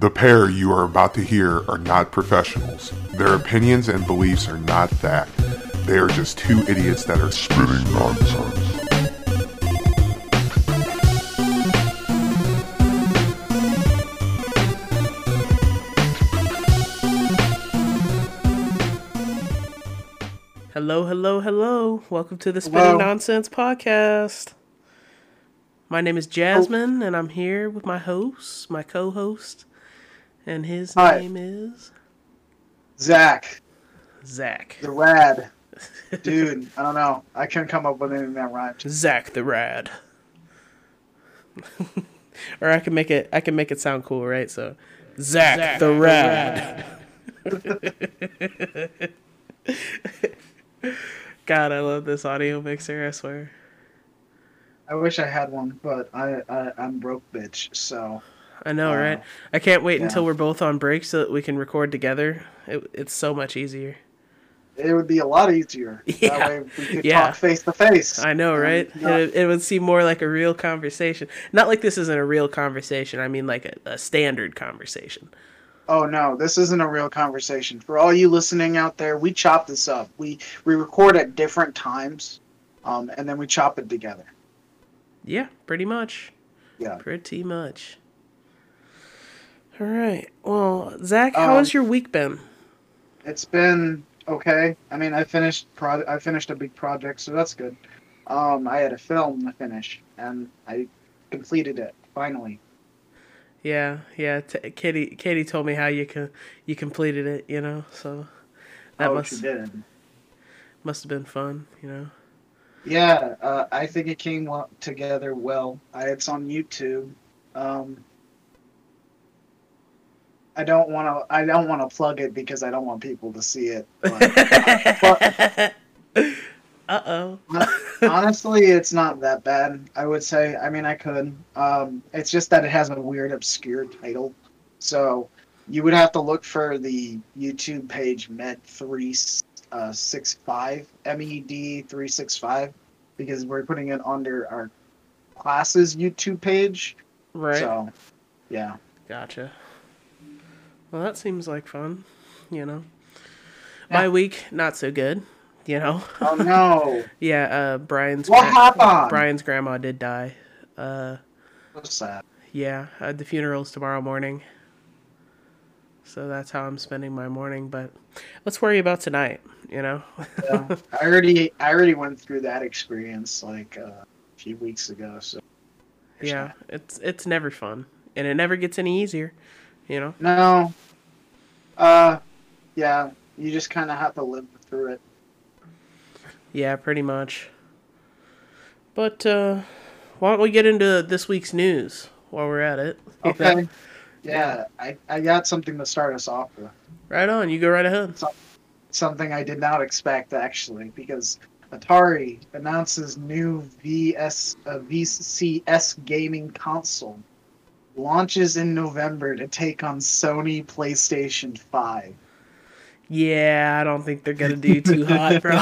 The pair you are about to hear are not professionals. Their opinions and beliefs are not fact. They are just two idiots that are spitting nonsense. Hello. Welcome to the Spitting Nonsense Podcast. My name is Jasmine, and I'm here with my host, my co-host, and his name is... Zach. The Rad. Dude, I don't know. I couldn't come up with anything that rhymed. Zach the Rad. Or I can make it sound cool, right? So, Zach the Rad. God, I love this audio mixer, I swear. I wish I had one, but I'm broke, bitch, so... I know, right? I can't wait until we're both on break so that we can record together. It's so much easier. It would be a lot easier. Yeah. That way we could talk face-to-face. I know, right? It would seem more like a real conversation. Not like this isn't a real conversation. I mean like a standard conversation. Oh, no, this isn't a real conversation. For all you listening out there, we chop this up. We record at different times, and then we chop it together. Yeah, pretty much. Yeah. Pretty much. All right. Well, Zach, how has your week been? It's been okay. I mean, I finished a big project, so that's good. I had a film to finish, and I completed it, finally. Yeah. Katie told me how you completed it, you know. So that must have been fun, you know. Yeah, I think it came together well. It's on YouTube. I don't want to plug it because I don't want people to see it. Uh-oh. Honestly, it's not that bad, I would say. I mean, I could. It's just that it has a weird, obscure title. So you would have to look for the YouTube page MED365, MED365, because we're putting it under our classes YouTube page. Right. So, yeah. Gotcha. Well, that seems like fun, you know. Yeah. My week, not so good. You know. Oh no. Yeah, Brian's grandma did die. That's sad. Yeah, the funeral's tomorrow morning. So that's how I'm spending my morning, but let's worry about tonight, you know. Yeah. I already went through that experience like a few weeks ago, so yeah, it's never fun and it never gets any easier, you know. No. Yeah, you just kind of have to live through it. Yeah, pretty much. But why don't we get into this week's news while we're at it? Okay. Yeah, I got something to start us off with. Right on. You go right ahead. Something I did not expect, actually, because Atari announces new VCS gaming console. Launches in November to take on Sony PlayStation 5. Yeah, I don't think they're going to do too hot, bro.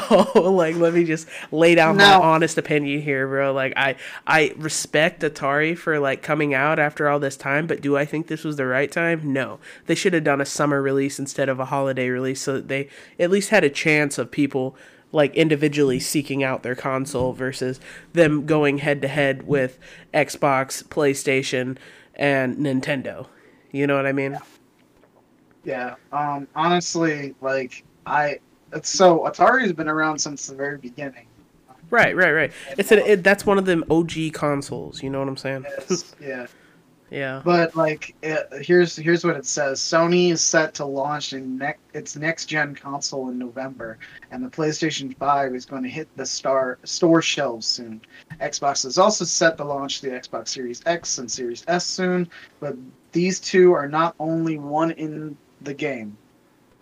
Like, let me just lay down my honest opinion here, bro. Like, I respect Atari for, like, coming out after all this time, but do I think this was the right time? No. They should have done a summer release instead of a holiday release so that they at least had a chance of people, like, individually seeking out their console versus them going head-to-head with Xbox, PlayStation, and Nintendo. You know what I mean? Yeah. Yeah, honestly, like, Atari's been around since the very beginning. Right. That's one of them OG consoles, you know what I'm saying? Yes, yeah. Yeah. But, like, here's what it says. Sony is set to launch its next-gen console in November, and the PlayStation 5 is going to hit the store shelves soon. Xbox is also set to launch the Xbox Series X and Series S soon, but these two are not only one in the game.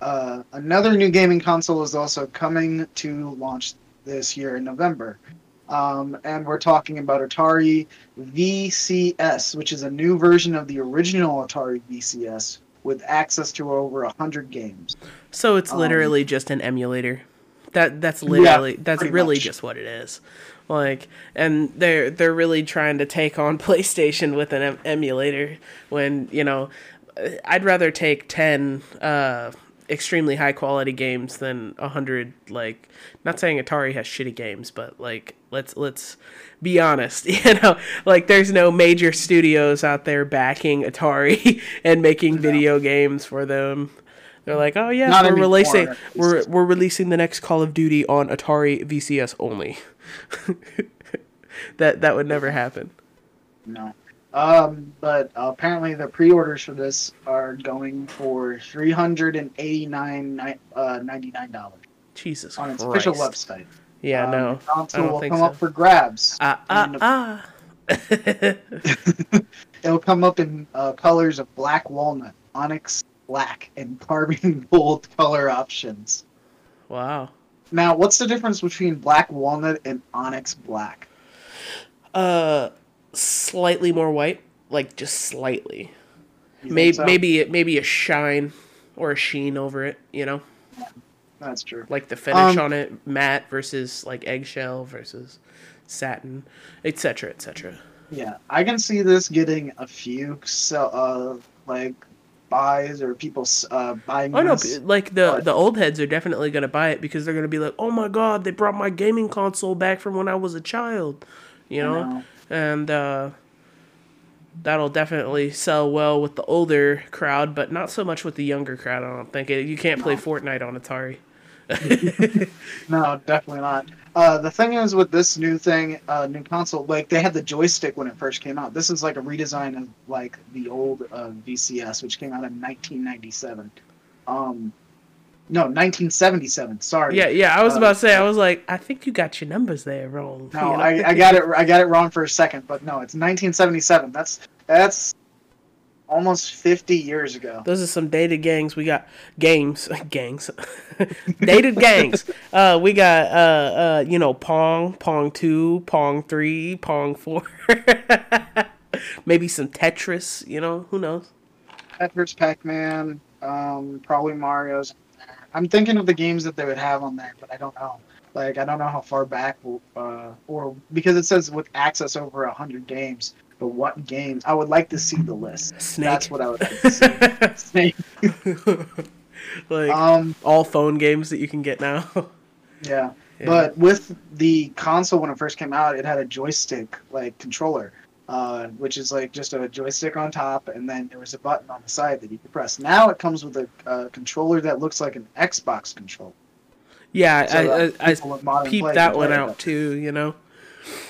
Another new gaming console is also coming to launch this year in November. And we're talking about Atari VCS, which is a new version of the original Atari VCS with access to over 100 games. So it's literally just an emulator. That's really just what it is. Like, and they're really trying to take on PlayStation with an emulator when, you know, I'd rather take 10 extremely high quality games than 100, like, not saying Atari has shitty games, but like, let's be honest, you know, like there's no major studios out there backing Atari and making video games for them. They're like, oh yeah, we're releasing the next Call of Duty on Atari VCS only. that would never happen. No. But apparently the pre-orders for this are going for $389.99. Jesus Christ. On its official website. Yeah, no. The console will come up for grabs. It'll come up in colors of black walnut, onyx black, and carbon gold color options. Wow. Now, what's the difference between black walnut and onyx black? Slightly more white, like just slightly. Maybe a shine or a sheen over it, you know? Yeah, that's true. Like the finish on it, matte versus like eggshell versus satin, etc., etc. Yeah, I can see this getting a few like buys or people buying. Oh no, like the old heads are definitely gonna buy it because they're gonna be like, oh my god, they brought my gaming console back from when I was a child, you know? No. And that'll definitely sell well with the older crowd, but not so much with the younger crowd, I don't think. You can't play Fortnite on Atari. No, definitely not. The thing is with this new thing, new console, like they had the joystick when it first came out. This is like a redesign of like the old VCS, which came out in 1997. 1977. Sorry. Yeah. I was about to say. I was like, I think you got your numbers there wrong. No, you know? I got it wrong for a second, but no, it's 1977. That's almost 50 years ago. Those are some dated gangs. We got gangs, dated gangs. We got you know, Pong, Pong 2, Pong 3, Pong 4. Maybe some Tetris. You know, who knows? Tetris, Pac-Man, probably Mario's. I'm thinking of the games that they would have on there, but I don't know. Like, I don't know how far back, or because it says with access over 100 games, but what games? I would like to see the list. Snake. That's what I would like to see. Snake. Like, all phone games that you can get now. Yeah. But with the console, when it first came out, it had a joystick, like, controller, which is, like, just a joystick on top, and then there was a button on the side that you could press. Now it comes with a controller that looks like an Xbox controller. Yeah, so I peeped that one out, too, you know?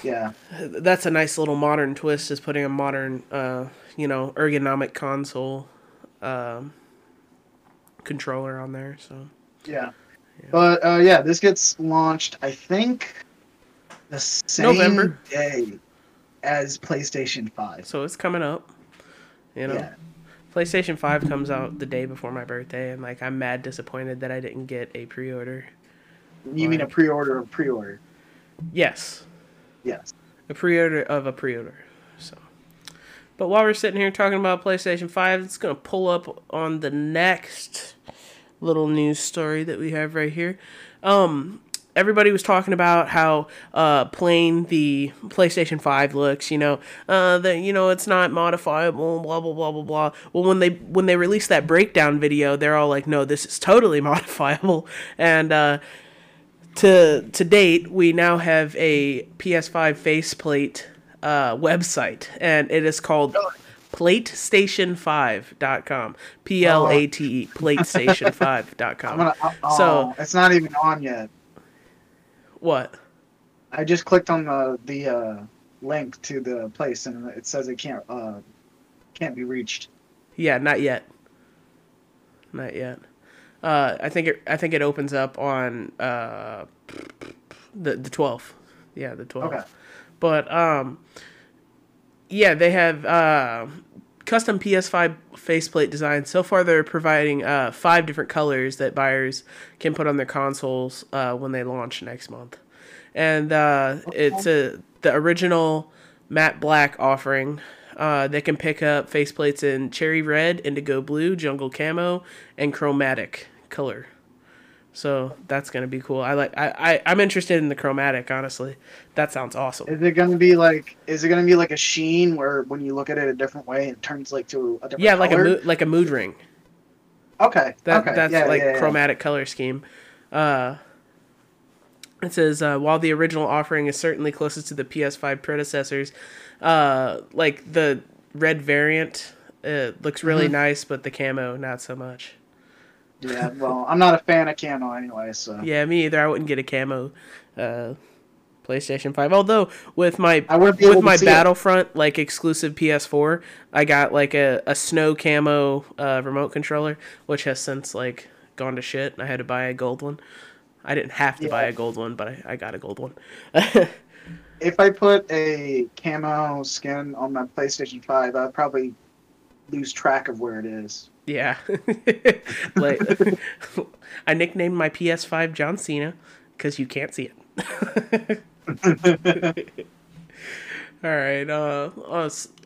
Yeah. That's a nice little modern twist, is putting a modern, you know, ergonomic console controller on there, so. Yeah. But, yeah, this gets launched, I think, the same November. Day as PlayStation 5. So it's coming up, you know. Yeah. PlayStation 5 comes out the day before my birthday, and like I'm mad disappointed that I didn't get a pre-order. You mean a pre-order of pre-order? Yes. A pre-order of a pre-order. So, but while we're sitting here talking about PlayStation 5, it's going to pull up on the next little news story that we have right here. Everybody was talking about how plain the PlayStation 5 looks, you know, that, you know, it's not modifiable, blah, blah, blah, blah, blah. Well, when they released that breakdown video, they're all like, no, this is totally modifiable. And to date, we now have a PS5 faceplate website, and it is called platestation5.com. PLATE, platestation5.com. So it's not even on yet. What? I just clicked on the link to the place, and it says it can't be reached. Yeah, not yet. I think it opens up on the 12th. Yeah, the 12th. Okay. But yeah, they have custom PS5 faceplate design. So far, they're providing 5 different colors that buyers can put on their consoles when they launch next month. And it's the original matte black offering. They can pick up faceplates in cherry red, indigo blue, jungle camo, and chromatic color. So that's gonna be cool. I'm interested in the chromatic, honestly. That sounds awesome. Is it gonna be like a sheen where when you look at it a different way, it turns like to a different color? like a mood ring. Okay. That's chromatic color scheme. It says, while the original offering is certainly closest to the PS5 predecessors, like the red variant looks really nice, but the camo not so much. Yeah, well, I'm not a fan of camo anyway, so... Yeah, me either. I wouldn't get a camo PlayStation 5. Although, with my Battlefront, like, exclusive PS4, I got, like, a snow camo remote controller, which has since, like, gone to shit, and I had to buy a gold one. I didn't have to buy a gold one, but I got a gold one. If I put a camo skin on my PlayStation 5, I'd probably lose track of where it is. Yeah. Like, I nicknamed my PS5 John Cena because you can't see it. All right.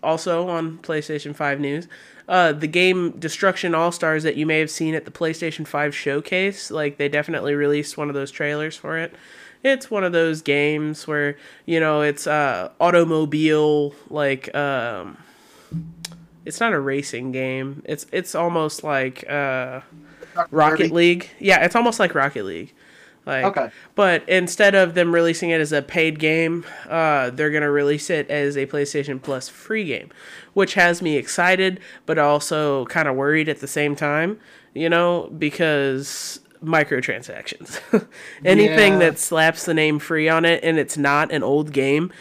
Also on PlayStation 5 news, the game Destruction All-Stars that you may have seen at the PlayStation 5 showcase, like they definitely released one of those trailers for it. It's one of those games where, you know, it's automobile, like... It's not a racing game. It's almost like Rocket League. Yeah, it's almost like Rocket League. Like, okay. But instead of them releasing it as a paid game, they're going to release it as a PlayStation Plus free game, which has me excited but also kind of worried at the same time, you know, because microtransactions. Anything that slaps the name free on it and it's not an old game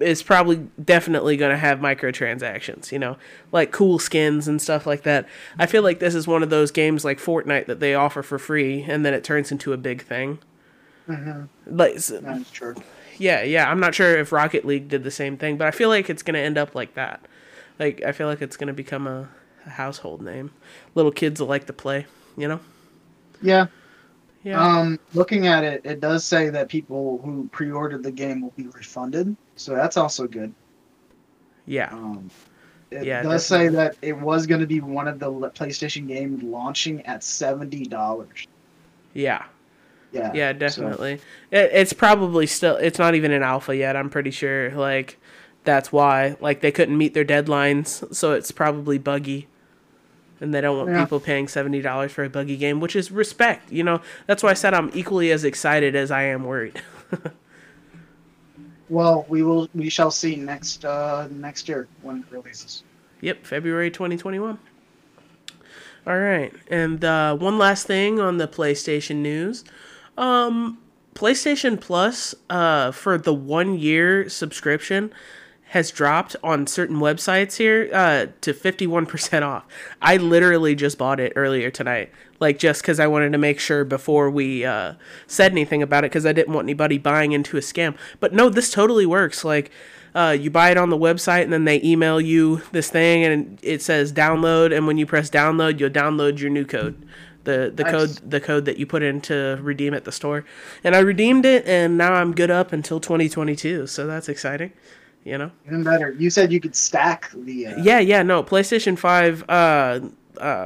is probably definitely going to have microtransactions, you know, like cool skins and stuff like that. I feel like this is one of those games like Fortnite that they offer for free and then it turns into a big thing. Mm-hmm. Like, that's true. Yeah. I'm not sure if Rocket League did the same thing, but I feel like it's going to end up like that. Like, I feel like it's going to become a household name. Little kids will like to play, you know? Yeah. Looking at it, it does say that people who pre-ordered the game will be refunded, so that's also good. Yeah. It does say that it was going to be one of the PlayStation games launching at $70. Yeah. Yeah, definitely. So. It's probably still. It's not even in alpha yet. I'm pretty sure. Like, that's why. Like, they couldn't meet their deadlines, so it's probably buggy. And they don't want people paying $70 for a buggy game, which is respect, you know. That's why I said I'm equally as excited as I am worried. Well, we shall see next year when it releases. Yep, February 2021. All right, and one last thing on the PlayStation news. PlayStation Plus for the 1 year subscription has dropped on certain websites here to 51% off. I literally just bought it earlier tonight, like just because I wanted to make sure before we said anything about it because I didn't want anybody buying into a scam. But no, this totally works. Like you buy it on the website and then they email you this thing and it says download. And when you press download, you'll download your new code. The code that you put in to redeem at the store. And I redeemed it and now I'm good up until 2022. So that's exciting. You know, even better. You said you could stack the. No, PlayStation 5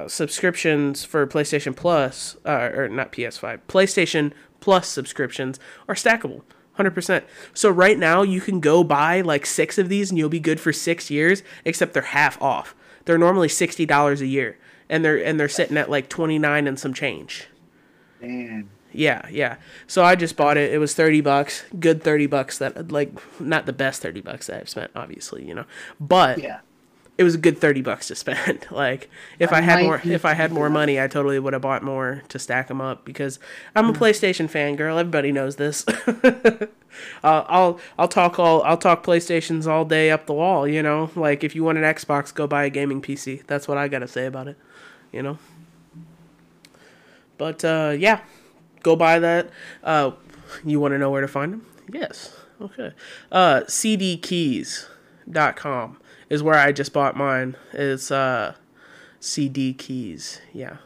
subscriptions for PlayStation Plus, or not PS5, PlayStation Plus subscriptions are stackable, 100%. So right now you can go buy like 6 of these, and you'll be good for 6 years. Except they're half off. They're normally $60 a year, and they're sitting at like $29 and some change. Man. Yeah. So I just bought it. It was $30, good $30 that, like, not the best $30 that I've spent, obviously, you know, but it was a good $30 to spend. Like if I had more money, I totally would have bought more to stack them up because I'm a PlayStation fangirl. Everybody knows this. I'll talk PlayStations all day up the wall, you know, like if you want an Xbox, go buy a gaming PC. That's what I got to say about it, you know, but, go buy that. You want to know where to find them? Yes. Okay. CDkeys.com is where I just bought mine. It's CD keys. Yeah.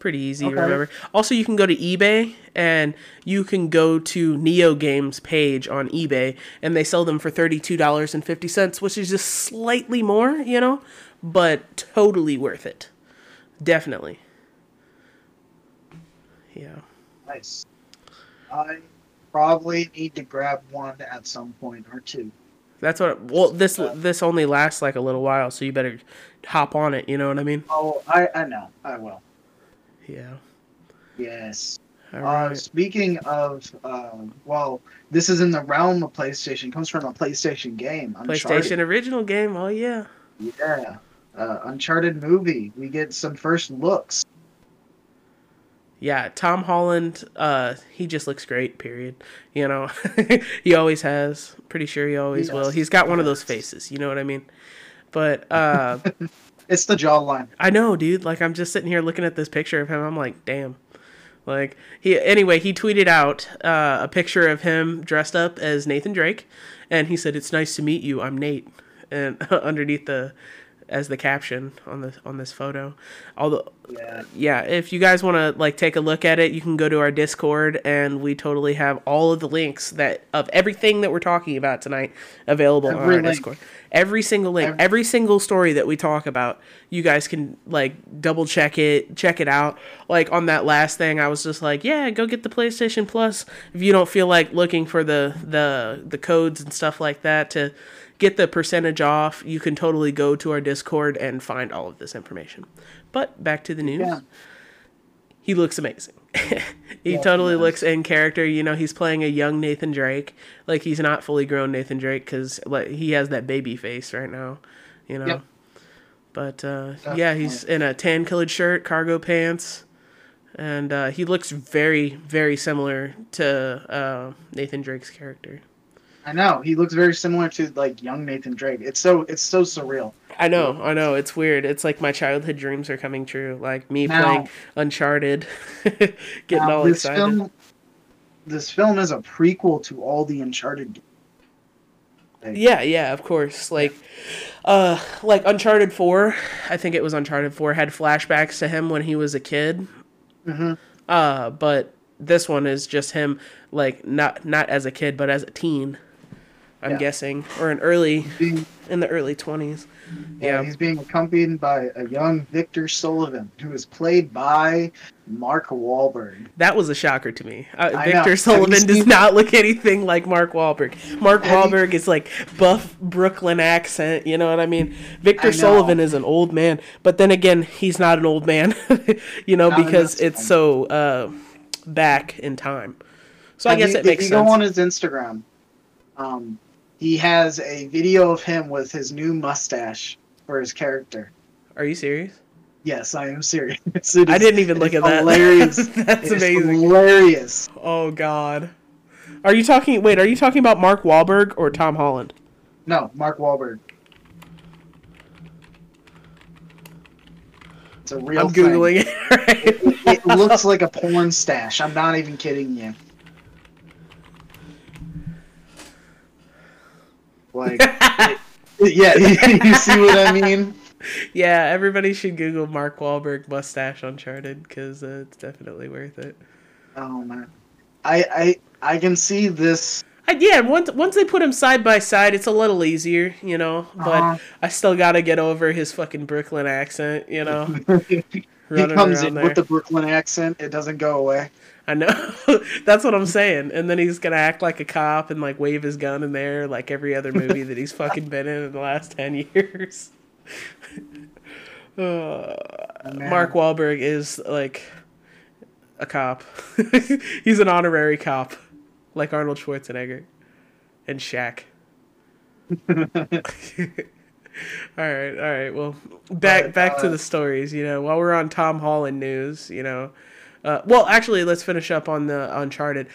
Pretty easy to remember. Also, you can go to eBay and you can go to Neo Games page on eBay and they sell them for $32.50, which is just slightly more, you know, but totally worth it. Definitely. Yeah. Nice. I probably need to grab one at some point or two. That's what. Well, this only lasts like a little while, so you better hop on it. You know what I mean? Oh, I know. I will. Yeah. Yes. All right. Speaking of, well, this is in the realm of PlayStation. It comes from a PlayStation game. Uncharted. PlayStation original game. Oh yeah. Yeah. Uncharted movie. We get some first looks. Yeah, Tom Holland, he just looks great, period. You know, he always has. Pretty sure he always will. He's got one of those faces, you know what I mean? But, it's the jawline. I know, dude. Like, I'm just sitting here looking at this picture of him. I'm like, damn. Like, he tweeted out a picture of him dressed up as Nathan Drake. And he said, "It's nice to meet you. I'm Nate." And underneath as the caption on this photo. Although, yeah, if you guys want to like take a look at it, you can go to our Discord, and we totally have all of the links of everything that we're talking about tonight available on our Discord. Every single link, every single story that we talk about, you guys can like double check it out. Like on that last thing, I was just like, yeah, go get the PlayStation Plus if you don't feel like looking for the codes and stuff like that to get the percentage off. You can totally go to our Discord and find all of this information. But back to the news. Yeah. He looks amazing. He looks in character. You know, he's playing a young Nathan Drake. Like, he's not fully grown Nathan Drake because like, he has that baby face right now, you know. Yep. But, yeah, he's in a tan-colored shirt, cargo pants. And he looks very, very similar to Nathan Drake's character. I know. He looks very similar to, like, young Nathan Drake. It's so surreal. I know. It's weird. It's like my childhood dreams are coming true. Like, me playing Uncharted, getting all excited. This film is a prequel to all the Uncharted games. Yeah, of course. Like Uncharted 4, I think it was Uncharted 4, had flashbacks to him when he was a kid. Mm-hmm. But this one is just him, like, not as a kid, but as a teen. I'm guessing, or in the early 20s. Yeah, he's being accompanied by a young Victor Sullivan, who is played by Mark Wahlberg. That was a shocker to me. Victor Sullivan does not look anything like Mark Wahlberg. Mark Wahlberg is like buff Brooklyn accent, you know what I mean? Victor Sullivan is an old man, but then again, he's not an old man, you know, because it's so back in time. So I guess it makes sense. If you go on his Instagram, he has a video of him with his new mustache for his character. Are you serious? Yes, I am serious. I didn't even look at that. Hilarious. That's amazing. Hilarious. Oh God. Are you talking about Mark Wahlberg or Tom Holland? No, Mark Wahlberg. It's a real thing. I'm Googling it right now. It looks like a porn stash. I'm not even kidding you. Like, you see what I mean? Yeah, everybody should Google Mark Wahlberg mustache Uncharted because it's definitely worth it. Oh man, I can see this. Once they put him side by side, it's a little easier, you know. But I still gotta get over his fucking Brooklyn accent, you know. He comes in with the Brooklyn accent; it doesn't go away. I know. That's what I'm saying. And then he's going to act like a cop and, like, wave his gun in there like every other movie that he's fucking been in the last 10 years. Mark Wahlberg is, like, a cop. He's an honorary cop, like Arnold Schwarzenegger and Shaq. All right. Well, back to the stories, you know, while we're on Tom Holland news, you know. Well, actually, let's finish up on the Uncharted.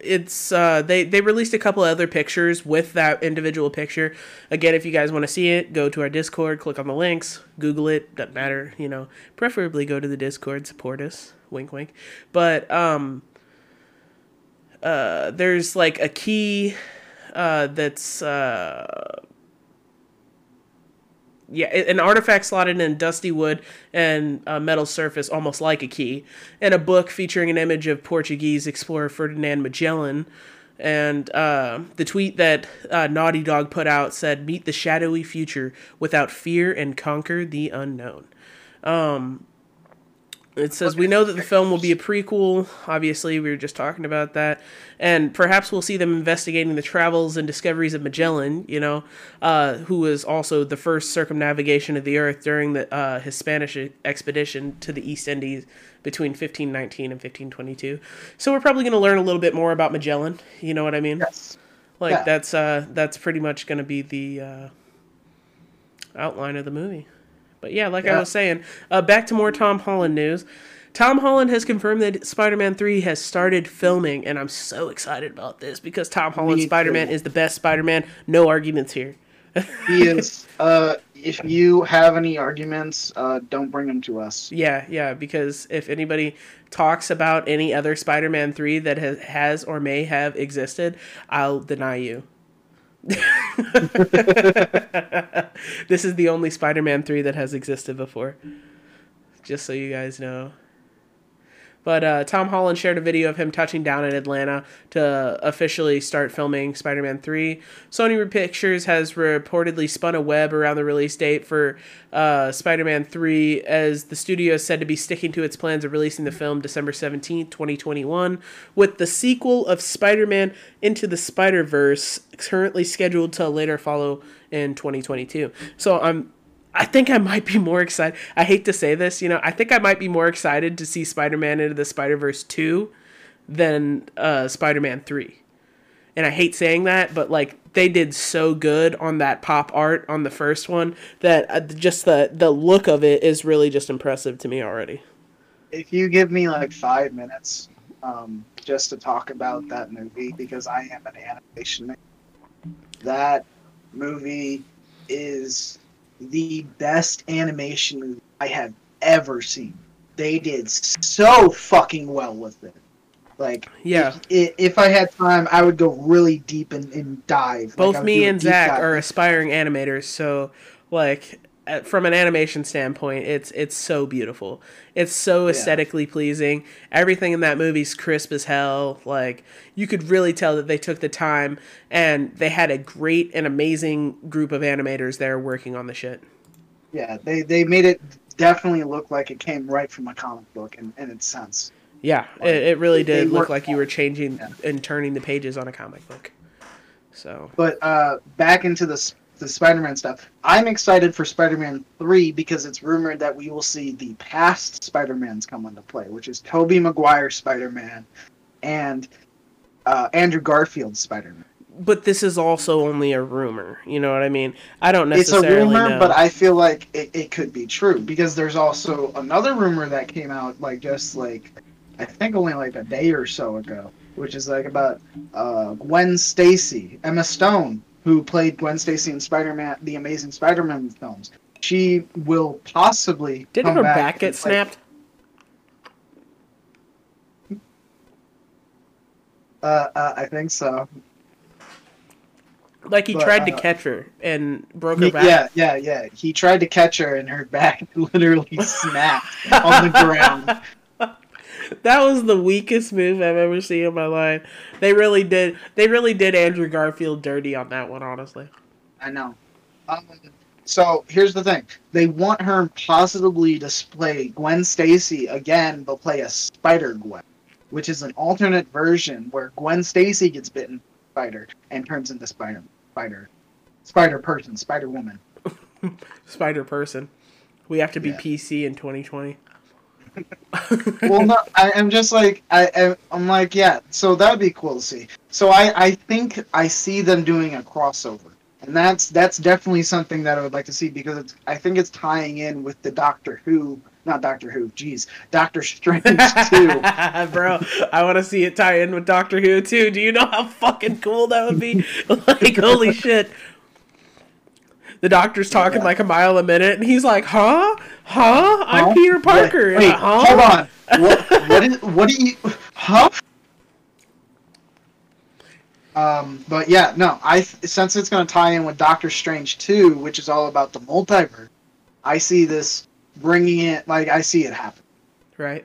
It's they released a couple other pictures with that individual picture. Again, if you guys want to see it, go to our Discord, click on the links, Google it. Doesn't matter, you know. Preferably go to the Discord, support us. Wink, wink. But there's like a key that's. Yeah, an artifact slotted in dusty wood and a metal surface, almost like a key, and a book featuring an image of Portuguese explorer Ferdinand Magellan. And the tweet that Naughty Dog put out said, "Meet the shadowy future without fear and conquer the unknown." It says, we know that the film will be a prequel. Obviously, we were just talking about that. And perhaps we'll see them investigating the travels and discoveries of Magellan, who was also the first circumnavigation of the Earth during his Spanish expedition to the East Indies between 1519 and 1522. So we're probably going to learn a little bit more about Magellan. You know what I mean? Yes. That's pretty much going to be the outline of the movie. But yeah, I was saying, back to more Tom Holland news. Tom Holland has confirmed that Spider-Man 3 has started filming, and I'm so excited about this because Tom Holland's Spider-Man is the best Spider-Man. No arguments here. He is. If you have any arguments, don't bring them to us. Yeah, because if anybody talks about any other Spider-Man 3 that has or may have existed, I'll deny you. This is the only Spider-Man 3 that has existed before, just so you guys know. But Tom Holland shared a video of him touching down in Atlanta to officially start filming Spider-Man 3. Sony Pictures has reportedly spun a web around the release date for Spider-Man 3, as the studio is said to be sticking to its plans of releasing the film December 17th, 2021, with the sequel of Spider-Man Into the Spider-Verse currently scheduled to later follow in 2022. So I think I might be more excited. I hate to say this, I think I might be more excited to see Spider-Man Into the Spider-Verse 2 than Spider-Man 3. And I hate saying that, but they did so good on that pop art on the first one that just the look of it is really just impressive to me already. If you give me 5 minutes just to talk about that movie, because I am an animation man, that movie is the best animation movie I have ever seen. They did so fucking well with it. If I had time, I would go really deep and dive. Both me and Zach are aspiring animators, so from an animation standpoint, it's so beautiful. It's so aesthetically pleasing. Everything in that movie's crisp as hell. You could really tell that they took the time, and they had a great and amazing group of animators there working on the shit. Yeah, they made it definitely look like it came right from a comic book in its sense. Yeah, it really did look like you were changing and turning the pages on a comic book. So, but back into the Spider-Man stuff. I'm excited for Spider-Man 3 because it's rumored that we will see the past Spider-Mans come into play, which is Tobey Maguire's Spider-Man and Andrew Garfield's Spider-Man. But this is also only a rumor, you know what I mean? I don't necessarily know. It's a rumor, but I feel like it could be true, because there's also another rumor that came out I think only a day or so ago, which is about Gwen Stacy, Emma Stone, who played Gwen Stacy in Spider-Man, the Amazing Spider-Man films. She will possibly Didn't her back get snapped? I think so. He tried to catch her and broke her back. Yeah. He tried to catch her and her back literally snapped on the ground. That was the weakest move I've ever seen in my life. They really did Andrew Garfield dirty on that one, honestly. I know. So here's the thing: they want her positively to play Gwen Stacy again, but play a Spider Gwen, which is an alternate version where Gwen Stacy gets bitten by a spider and turns into Spider Woman, Spider Person. We have to be PC in 2020. Well, no, I'm just so that'd be cool to see. So I think I see them doing a crossover, and that's definitely something that I would like to see, because I think it's tying in with the Doctor Strange 2. Bro, I want to see it tie in with Doctor Who too. Do you know how fucking cool that would be? Holy shit. The doctor's talking a mile a minute, and he's like, huh? Huh? I'm Peter Parker. Wait, hold on. What do you... Huh? But yeah, no. Since it's going to tie in with Doctor Strange 2, which is all about the multiverse, I see this bringing it... I see it happen. Right.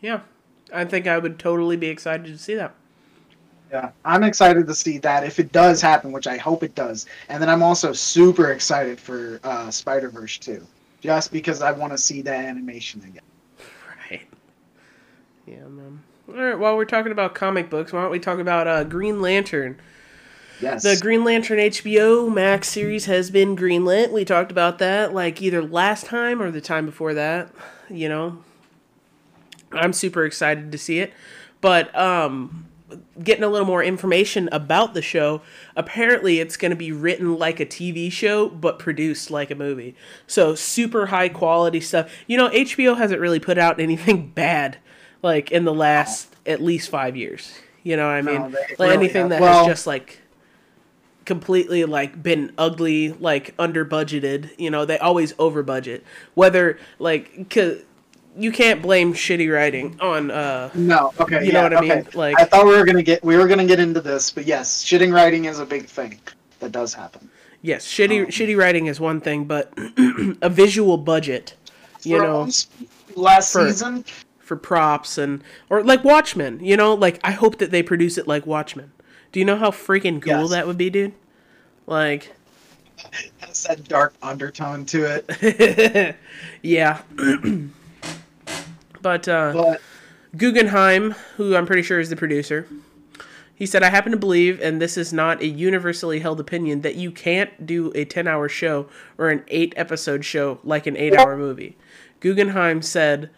Yeah. I think I would totally be excited to see that. Yeah, I'm excited to see that if it does happen, which I hope it does. And then I'm also super excited for Spider-Verse 2. just because I want to see that animation again. Right. Yeah, man. All right, while we're talking about comic books, why don't we talk about Green Lantern? Yes. The Green Lantern HBO Max series has been greenlit. We talked about that, like, either last time or the time before that, you know. I'm super excited to see it. But getting a little more information about the show, apparently it's going to be written like a TV show, but produced like a movie. So super high quality stuff. You know, HBO hasn't really put out anything bad, like, in the last at least 5 years. You know what I mean? Like, anything that has just, like, completely, like, been ugly, like, under budgeted. You know, they always over budget. Whether, like, you can't blame shitty writing on you know what I mean? Like, I thought we were gonna get into this, but yes, shitty writing is a big thing that does happen. Yes, shitty writing is one thing, but a visual budget, last season for props or like Watchmen, you know, like, I hope that they produce it like Watchmen. Do you know how freaking cool that would be, dude? Like, that's that dark undertone to it. Yeah. But Guggenheim, who I'm pretty sure is the producer, he said, "I happen to believe, and this is not a universally held opinion, that you can't do a 10-hour show or an 8-episode show like an 8-hour movie." Guggenheim said,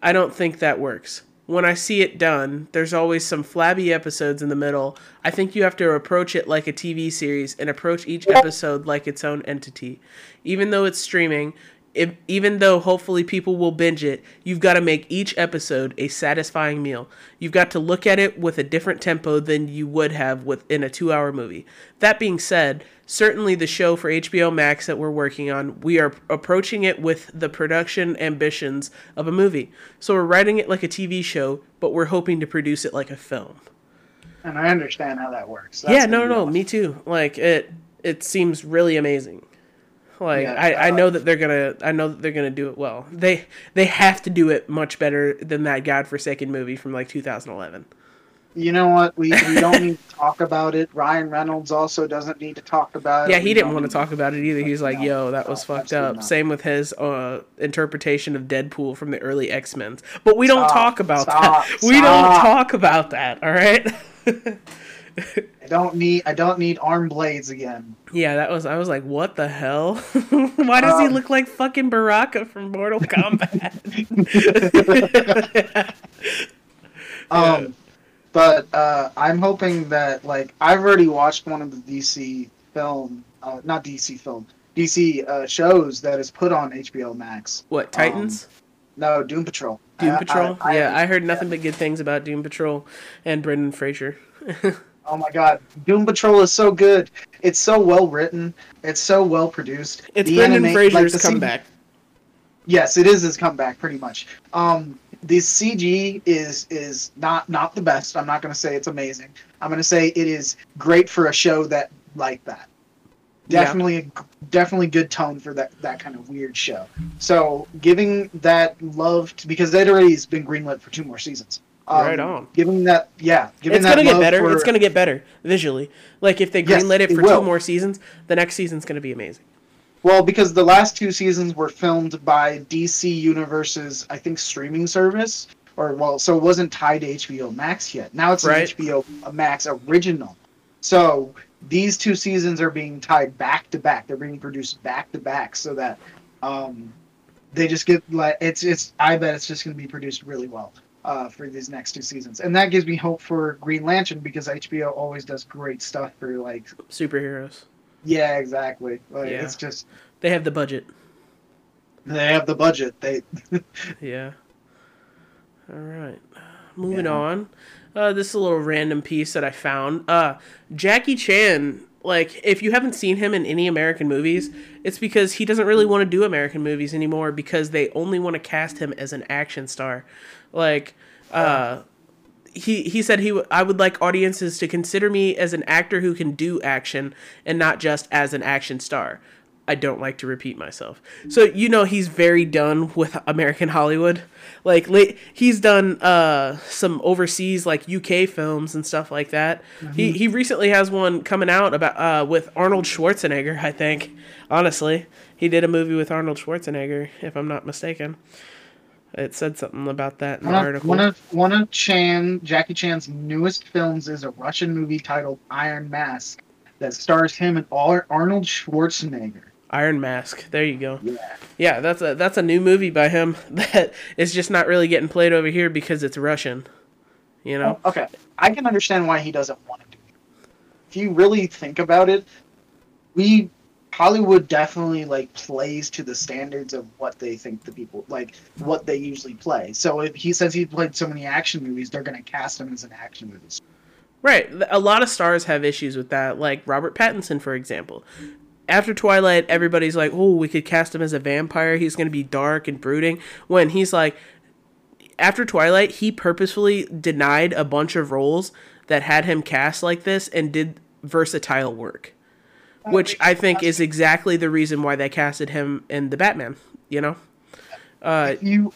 "I don't think that works. When I see it done, there's always some flabby episodes in the middle. I think you have to approach it like a TV series and approach each episode like its own entity. Even though it's streaming... even though hopefully people will binge it, you've got to make each episode a satisfying meal. You've got to look at it with a different tempo than you would have within a 2-hour movie. That being said, certainly the show for HBO Max that we're working on, we are approaching it with the production ambitions of a movie. So we're writing it like a TV show, but we're hoping to produce it like a film." And I understand how that works. That's awesome. Me too. Like, it seems really amazing. Like, yeah, I know that they're gonna, do it well. They have to do it much better than that godforsaken movie from like 2011. You know what? We don't need to talk about it. Ryan Reynolds also doesn't need to talk about it. Yeah, he didn't want to talk about it either. He's like, "Yo, that was fucked up." Not. Same with his interpretation of Deadpool from the early X-Men. But we don't talk about that. We don't talk about that. All right. I don't need arm blades again. Yeah, I was like, what the hell? Why does he look like fucking Baraka from Mortal Kombat? But I'm hoping that, like, I've already watched one of the DC shows that is put on HBO Max. What, Titans? No, Doom Patrol. Doom Patrol? I heard nothing but good things about Doom Patrol and Brendan Fraser. Oh my God, Doom Patrol is so good. It's so well written. It's so well produced. It's Brendan Fraser's comeback. Yes, it is his comeback, pretty much. The CG is not the best. I'm not going to say it's amazing. I'm going to say it is great for a show like that. Definitely good tone for that kind of weird show. So giving that love because that already has been greenlit for 2 more seasons. Right on. It's gonna get better visually. Like, if they greenlit it for 2 more seasons, the next season's gonna be amazing. Well, because the last 2 seasons were filmed by DC Universe's, I think, streaming service, so it wasn't tied to HBO Max yet. Now it's an HBO Max original. So these 2 seasons are being tied back to back. They're being produced back to back, so that they just get like it's. I bet it's just gonna be produced really well. For these next 2 seasons. And that gives me hope for Green Lantern, because HBO always does great stuff for, like... superheroes. Yeah, exactly. Like, yeah. It's just... They have the budget. Yeah. All right. Moving on. This is a little random piece that I found. Jackie Chan... Like, if you haven't seen him in any American movies, it's because he doesn't really want to do American movies anymore, because they only want to cast him as an action star. Like, he said, I would like audiences to consider me as an actor who can do action and not just as an action star. I don't like to repeat myself. So, you know, he's very done with American Hollywood. Like, he's done some overseas, like, UK films and stuff like that. Mm-hmm. He recently has one coming out about with Arnold Schwarzenegger, I think. Honestly, he did a movie with Arnold Schwarzenegger, if I'm not mistaken. It said something about that in the article. One of Jackie Chan's newest films is a Russian movie titled Iron Mask that stars him and Arnold Schwarzenegger. Iron Mask. There you go. Yeah, that's a new movie by him that is just not really getting played over here because it's Russian. You know? Oh, okay. I can understand why he doesn't want to do it. If you really think about it, Hollywood definitely, like, plays to the standards of what they think the people, like, what they usually play. So if he says he played so many action movies, they're going to cast him as an action movie star. Right. A lot of stars have issues with that, like Robert Pattinson, for example. After Twilight, everybody's like, oh, we could cast him as a vampire. He's going to be dark and brooding. When he's like, after Twilight, he purposefully denied a bunch of roles that had him cast like this and did versatile work. Which I think is exactly the reason why they casted him in the Batman, you know? Daniel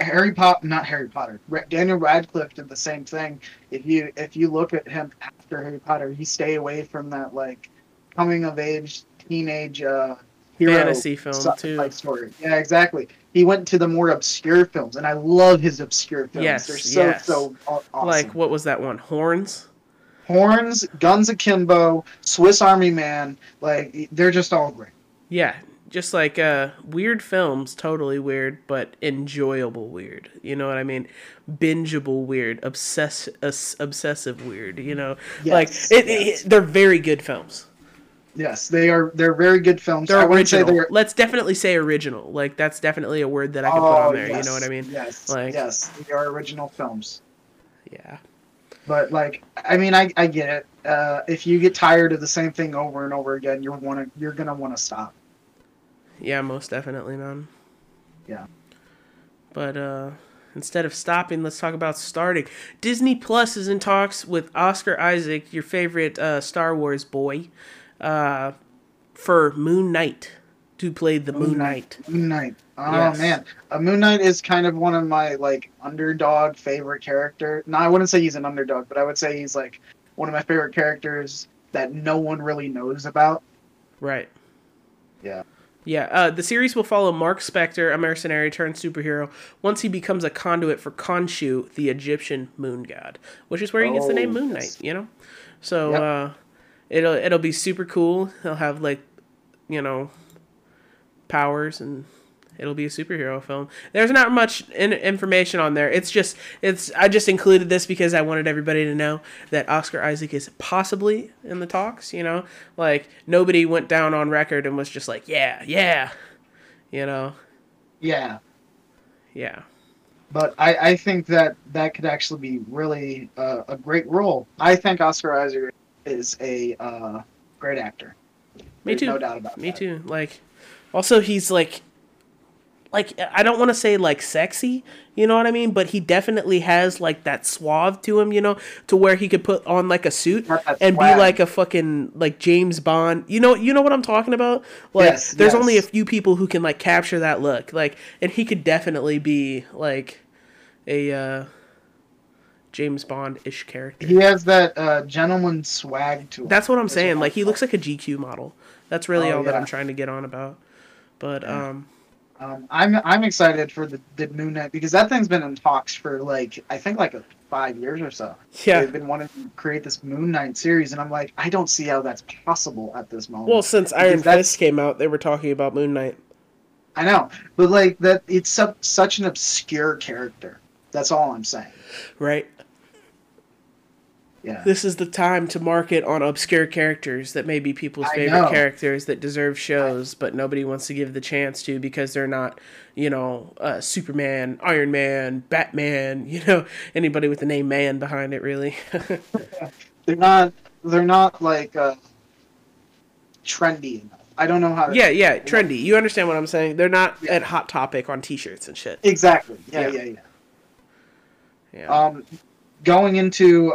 Radcliffe did the same thing. If you look at him after Harry Potter, he stayed away from that, like, coming-of-age, teenage hero fantasy film, too. Like, story. Yeah, exactly. He went to the more obscure films, and I love his obscure films. Yes, they're so awesome. Like, what was that one? Horns, Guns Akimbo, Swiss Army Man, like, they're just all great. Yeah, just like weird films, totally weird, but enjoyable weird. You know what I mean? Bingeable weird, obsessive weird, you know? Yes, like, they're very good films. Yes, they are. They're very good films. They're original. Let's definitely say original. Like, that's definitely a word that I can put on there, yes, you know what I mean? Yes, like, yes, they are original films. Yeah. But, like, I mean, I get it. If you get tired of the same thing over and over again, you're gonna want to stop. Yeah, most definitely, man. Yeah. But instead of stopping, let's talk about starting. Disney Plus is in talks with Oscar Isaac, your favorite Star Wars boy, for Moon Knight, to play the Moon Knight. Moon Knight. Oh, yes. Man. Moon Knight is kind of one of my, like, underdog favorite characters. No, I wouldn't say he's an underdog, but I would say he's, like, one of my favorite characters that no one really knows about. Right. Yeah. Yeah. The series will follow Mark Spector, a mercenary turned superhero, once he becomes a conduit for Khonshu, the Egyptian moon god, which is where he gets the name Moon Knight, you know? So, yep. It'll be super cool. He'll have, like, you know, powers, and it'll be a superhero film. There's not much information on there. I just included this because I wanted everybody to know that Oscar Isaac is possibly in the talks, you know? Like, nobody went down on record and was just like, yeah, you know? Yeah. Yeah. But I think that could actually be really a great role. I think Oscar Isaac is a great actor. Me too. There's no doubt about that. Me too. Like, also, he's, like, I don't want to say, like, sexy, you know what I mean? But he definitely has, like, that suave to him, you know, to where he could put on, like, a suit and be, like, a fucking, like, James Bond. You know what I'm talking about? Like, yes, there's only a few people who can, like, capture that look. Like, and he could definitely be, like, a James Bond-ish character. He has that gentleman swag to him. That's what I'm saying. Like, he looks like a GQ model. That's really all that I'm trying to get on about. But I'm excited for the Moon Knight, because that thing's been in talks for, like, I think, like, 5 years or so. Yeah. They've been wanting to create this Moon Knight series, and I'm like, I don't see how that's possible at this moment. Well, since Iron Fist came out, they were talking about Moon Knight. I know, but, like, that it's such an obscure character. That's all I'm saying. Right. Yeah. This is the time to market on obscure characters that may be people's favorite characters that deserve shows, but nobody wants to give the chance to because they're not, you know, Superman, Iron Man, Batman, you know, anybody with the name "man" behind it, really. They're not like trendy enough. I don't know how to... Yeah, trendy. You understand what I'm saying? They're not at Hot Topic on T-shirts and shit. Exactly. Yeah. going into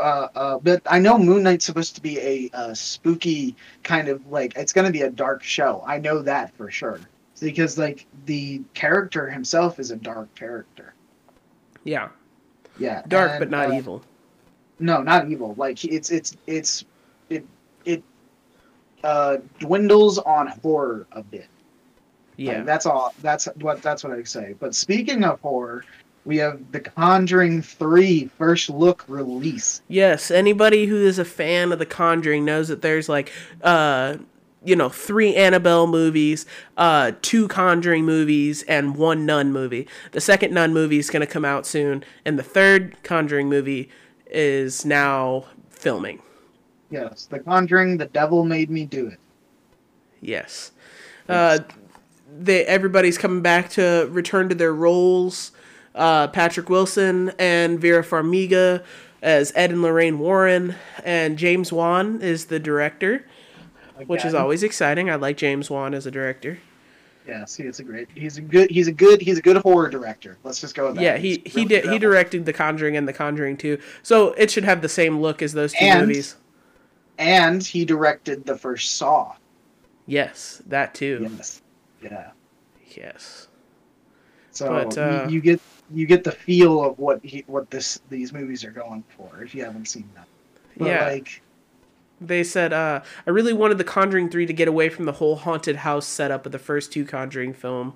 but I know Moon Knight's supposed to be a spooky kind of, like, it's going to be a dark show. I know that for sure, because like the character himself is a dark character. Yeah. Yeah. Dark, and, but not evil. No, not evil. Like it dwindles on horror a bit. Yeah. Like, that's all. That's what I say. But speaking of horror, we have The Conjuring 3 first look release. Yes, anybody who is a fan of The Conjuring knows that there's like 3 Annabelle movies, 2 Conjuring movies, and 1 Nun movie. The second Nun movie is going to come out soon, and the third Conjuring movie is now filming. Yes, The Conjuring, The Devil Made Me Do It. Yes. Everybody's coming back to return to their roles. Patrick Wilson and Vera Farmiga as Ed and Lorraine Warren, and James Wan is the director. Again. Which is always exciting. I like James Wan as a director. Yes, he's a good horror director. Let's just go with that. Yeah, he directed The Conjuring and The Conjuring 2. So it should have the same look as those two movies. And he directed the first Saw. Yes, that too. Yes. Yeah. Yes. So but, you get the feel of what these movies are going for if you haven't seen them. But yeah. Like, they said, I really wanted The Conjuring 3 to get away from the whole haunted house setup of the first 2 Conjuring film.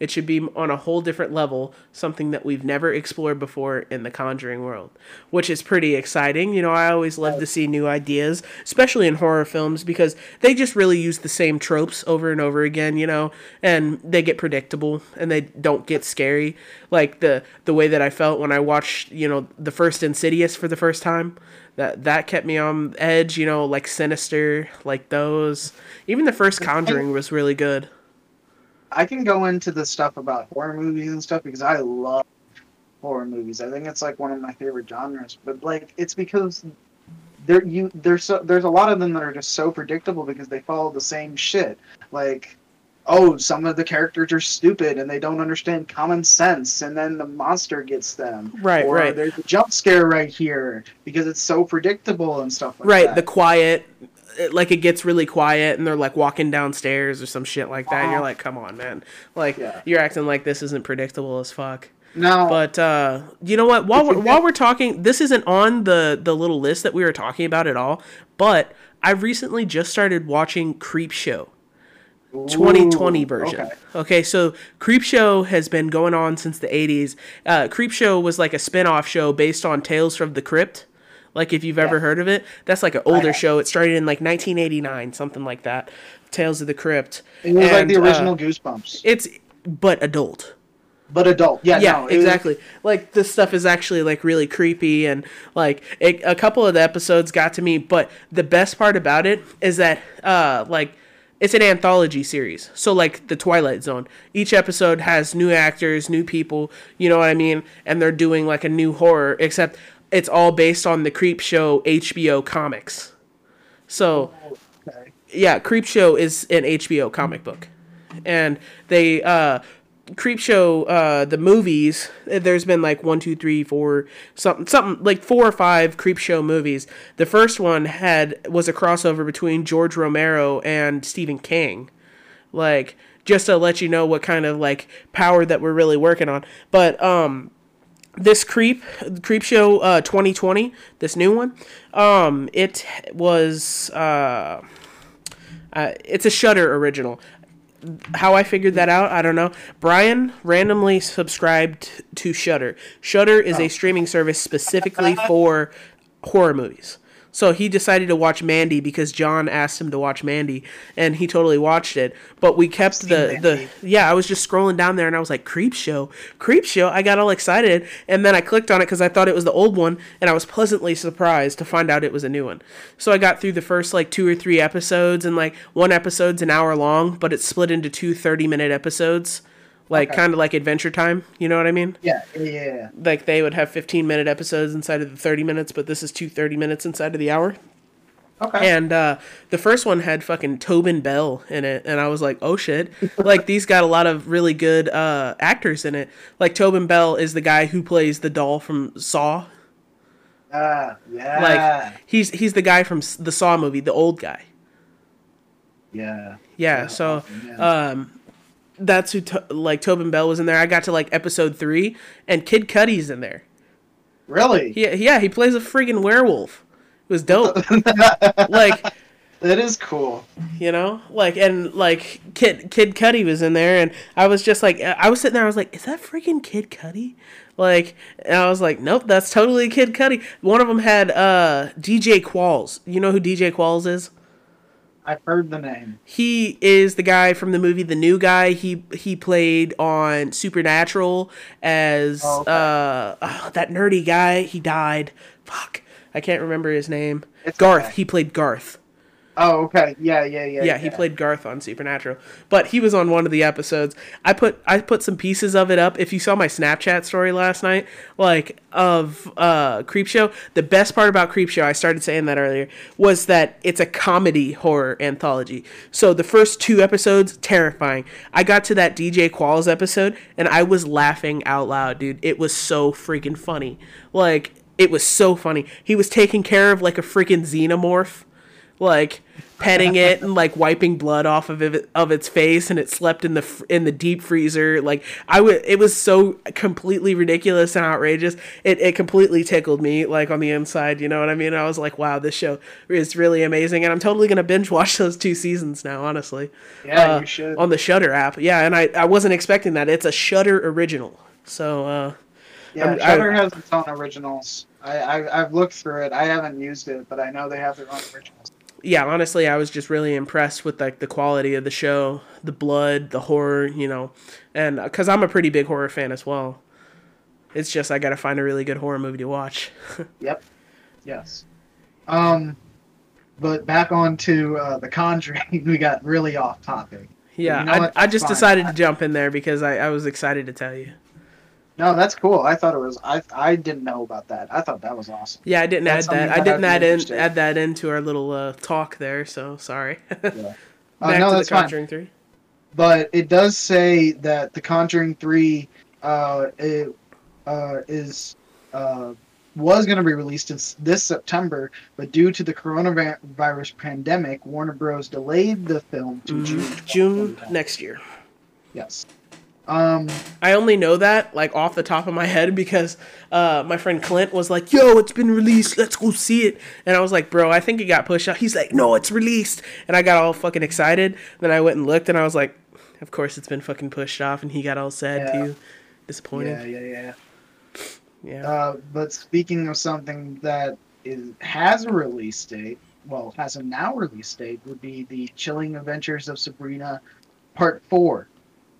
It should be on a whole different level, something that we've never explored before in the Conjuring world, which is pretty exciting. You know, I always love to see new ideas, especially in horror films, because they just really use the same tropes over and over again, you know, and they get predictable and they don't get scary. Like the way that I felt when I watched, you know, the first Insidious for the first time. That kept me on edge, you know, like Sinister, like those. Even the first Conjuring was really good. I can go into the stuff about horror movies and stuff because I love horror movies. I think it's like one of my favorite genres. But like, it's because there's a lot of them that are just so predictable because they follow the same shit. Like, oh, some of the characters are stupid and they don't understand common sense, and then the monster gets them. Right, or right. There's a jump scare right here because it's so predictable and stuff like that. Right, the quiet, like it gets really quiet and they're like walking downstairs or some shit like that. And you're like, come on, man. Like, You're acting like this isn't predictable as fuck. No. But you know what? While we're talking, this isn't on the little list that we were talking about at all, but I recently just started watching Creepshow. 2020 version. Okay, so Creepshow has been going on since the 80s. Creepshow was like a spin-off show based on Tales from the Crypt. Like, if you've ever heard of it, that's like an older show. It started in like 1989, something like that. Tales of the Crypt. It was like the original Goosebumps. It's but adult. Yeah, no, exactly. Like, this stuff is actually like really creepy, and like a couple of the episodes got to me. But the best part about it is that it's an anthology series. So like the Twilight Zone, each episode has new actors, new people, you know what I mean? And they're doing like a new horror, except it's all based on the Creepshow HBO comics. So Creepshow is an HBO comic book. And they, Creepshow, the movies, there's been like 1, 2, 3, 4, something like 4 or 5 Creepshow movies. The first one was a crossover between George Romero and Stephen King, like just to let you know what kind of like power that we're really working on. But this Creepshow 2020, this new one, it was it's a Shudder original. How I figured that out, I don't know. Brian randomly subscribed to Shudder. Shudder is a streaming service specifically for horror movies. So he decided to watch Mandy because John asked him to watch Mandy, and he totally watched it. But we kept I was just scrolling down there and I was like, Creepshow. I got all excited, and then I clicked on it because I thought it was the old one, and I was pleasantly surprised to find out it was a new one. So I got through the first like 2 or 3 episodes, and like one episode's an hour long, but it's split into 2 30-minute episodes. Like, kind of like Adventure Time, you know what I mean? Yeah. Like, they would have 15-minute episodes inside of the 30 minutes, but this is 2 30 minutes inside of the hour. Okay. And the first one had fucking Tobin Bell in it, and I was like, oh, shit. Like, these got a lot of really good actors in it. Like, Tobin Bell is the guy who plays the doll from Saw. Yeah. Like he's the guy from the Saw movie, the old guy. Yeah. So, that's who Tobin Bell was in there. I got to like episode 3, and Kid Cudi's in there. Really? Yeah. He plays a friggin' werewolf. It was dope. That is cool. You know, Kid Cudi was in there, and I was sitting there, is that freaking Kid Cudi? And I was like, nope, that's totally Kid Cudi. One of them had DJ Qualls. You know who DJ Qualls is? I've heard the name. He is the guy from the movie The New Guy. He played on Supernatural as that nerdy guy. He died. Fuck, I can't remember his name. It's Garth. Okay. He played Garth. Oh, okay. Yeah. Yeah, he played Garth on Supernatural, but he was on one of the episodes. I put some pieces of it up. If you saw my Snapchat story last night, of Creepshow, the best part about Creepshow, I started saying that earlier, was that it's a comedy horror anthology. So the first 2 episodes, terrifying. I got to that DJ Qualls episode, and I was laughing out loud, dude. It was so freaking funny. It was so funny. He was taking care of, a freaking xenomorph. Petting it and wiping blood off of its face, and it slept in the deep freezer. It was so completely ridiculous and outrageous. It completely tickled me on the inside. You know what I mean? I was like, wow, this show is really amazing, and I'm totally gonna binge watch those 2 seasons now. Honestly, yeah, you should on the Shudder app. Yeah, and I wasn't expecting that. It's a Shudder original. So yeah, Shudder has its own originals. I've looked through it. I haven't used it, but I know they have their own originals. Yeah, honestly, I was just really impressed with the quality of the show, the blood, the horror, and because I'm a pretty big horror fan as well. It's just I got to find a really good horror movie to watch. Yep. Yes. But back on to The Conjuring, we got really off topic. Yeah, I just decided to jump in there because I was excited to tell you. No, that's cool. I thought it was. I didn't know about that. I thought that was awesome. Yeah, I didn't add that. I didn't add that into our little talk there. So sorry. Yeah. Back to The Conjuring 3. But it does say that The Conjuring 3 was going to be released this September, but due to the coronavirus pandemic, Warner Bros. Delayed the film to June next year. Yes. I only know that off the top of my head because my friend Clint was like, yo, it's been released, let's go see it. And I was like, bro, I think it got pushed out. He's like, no, it's released. And I got all fucking excited. Then I went and looked and I was like, of course it's been fucking pushed off. And he got all sad too, disappointed. Yeah. But speaking of something that has a release date, has a now release date, would be The Chilling Adventures of Sabrina Part 4.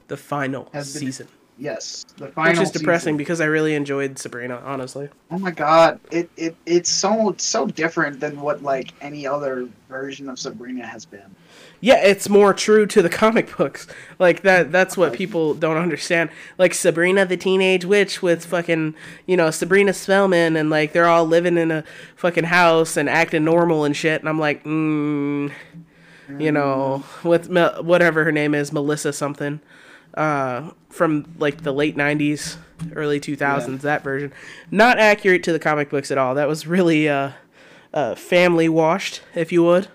The final season. Yes, the final season. Which is depressing because I really enjoyed Sabrina, honestly. Oh my god, it's so different than what any other version of Sabrina has been. Yeah, it's more true to the comic books. That's what people don't understand. Sabrina the Teenage Witch with fucking, Sabrina Spellman, and they're all living in a fucking house and acting normal and shit, and I'm like, with whatever her name is, Melissa something. From the late 90s, early 2000s, that version. Not accurate to the comic books at all. That was really family washed, if you would.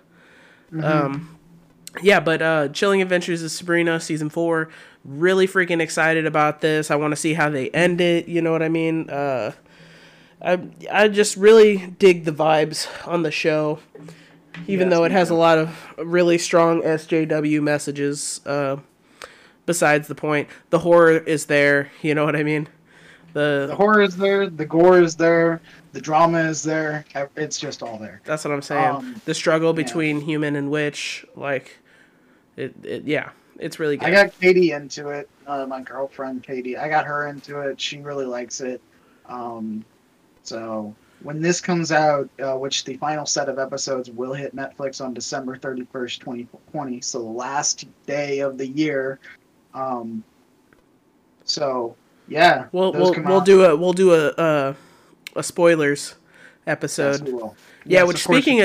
Mm-hmm. But Chilling Adventures of Sabrina Season 4, really freaking excited about this. I want to see how they end it, you know what I mean? I just really dig the vibes on the show, even though it has a lot of really strong SJW messages, besides the point. The horror is there, you know what I mean? The horror is there, the gore is there, the drama is there, it's just all there. That's what I'm saying. The struggle between human and witch, it's really good. I got Katie into it, my girlfriend Katie. I got her into it, she really likes it. So when this comes out, which the final set of episodes will hit Netflix on December 31st, 2020, so the last day of the year. We'll do a spoilers episode. Yes, yeah, which speaking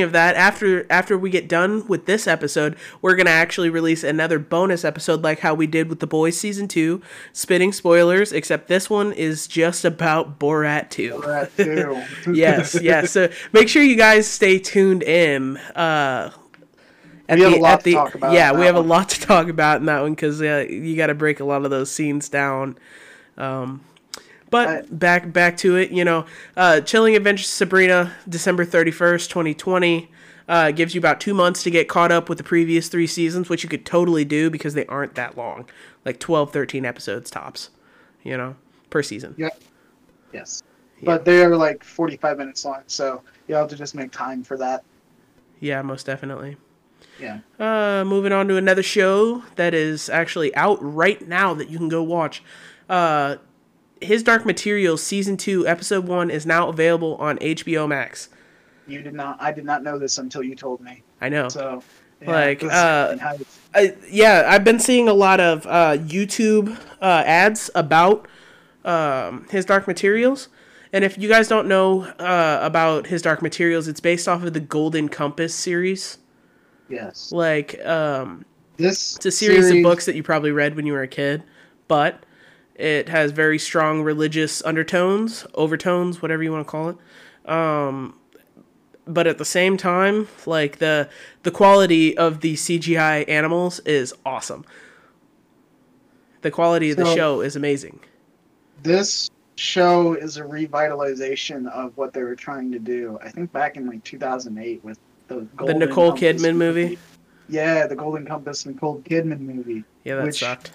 of that, after we get done with this episode, we're going to actually release another bonus episode like how we did with The Boys Season 2, spitting spoilers, except this one is just about Borat 2. Borat 2. yes. So make sure you guys stay tuned in. We have a lot to talk about in that one because you got to break a lot of those scenes down. But back to it, Chilling Adventures of Sabrina, December 31st, 2020. Gives you about 2 months to get caught up with the previous 3 seasons, which you could totally do because they aren't that long. Like 12, 13 episodes tops, per season. Yep. Yes. Yeah. But they're like 45 minutes long, so you have to just make time for that. Yeah, most definitely. Yeah. Moving on to another show that is actually out right now that you can go watch. His Dark Materials Season 2, Episode 1 is now available on HBO Max. I did not know this until you told me. I know. So, yeah, I've been seeing a lot of YouTube ads about His Dark Materials. And if you guys don't know about His Dark Materials, it's based off of the Golden Compass series. Yes. It's a series of books that you probably read when you were a kid, but it has very strong religious overtones, whatever you want to call it. But at the same time, like the quality of the CGI animals is awesome. The quality of the show is amazing. This show is a revitalization of what they were trying to do. I think back in 2008 with the Nicole Kidman movie. Yeah, the Golden Compass Nicole Kidman movie. Yeah, that sucked.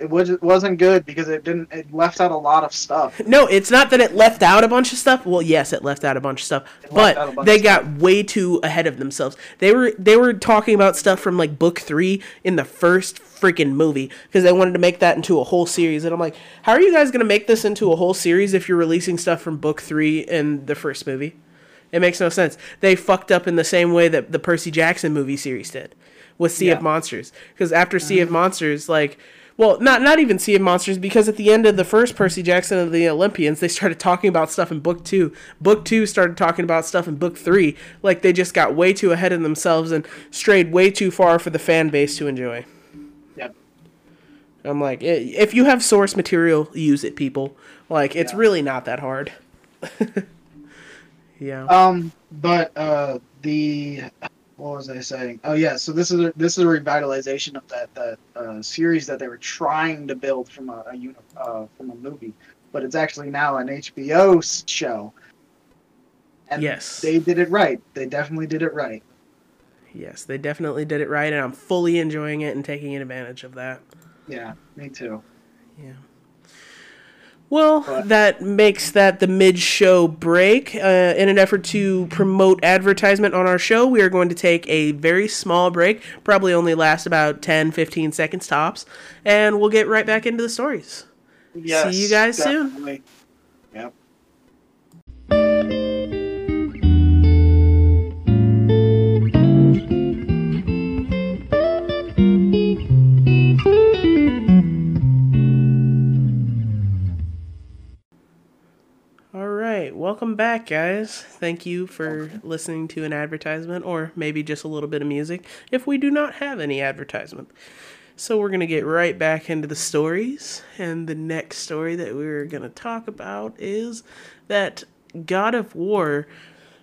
It wasn't good because it left out a lot of stuff. No, it's not that it left out a bunch of stuff. Well, yes, it left out a bunch of stuff, but they got way too ahead of themselves. They were talking about stuff from book 3 in the first freaking movie because they wanted to make that into a whole series. And I'm like, how are you guys going to make this into a whole series if you're releasing stuff from book 3 in the first movie? It makes no sense. They fucked up in the same way that the Percy Jackson movie series did with Sea of Monsters. Because after Sea of Monsters, well, not even Sea of Monsters, because at the end of the first Percy Jackson and the Olympians, they started talking about stuff in Book 2. Book 2 started talking about stuff in Book 3. They just got way too ahead of themselves and strayed way too far for the fan base to enjoy. Yep. I'm like, if you have source material, use it, people. It's really not that hard. Yeah. What was I saying? Oh yeah, so this is a revitalization of that series that they were trying to build from a movie, but it's actually now an HBO show. And yes, they did it right. They definitely did it right. Yes, they definitely did it right, and I'm fully enjoying it and taking advantage of that. Yeah, me too. Yeah. Well, that makes that the mid-show break. In an effort to promote advertisement on our show, we are going to take a very small break, probably only last about 10, 15 seconds tops, and we'll get right back into the stories. Yes, see you guys definitely. Soon. Yep. Welcome back, guys. Thank you for listening to an advertisement, or maybe just a little bit of music if we do not have any advertisement. So we're going to get right back into the stories, and the next story that we're going to talk about is that God of War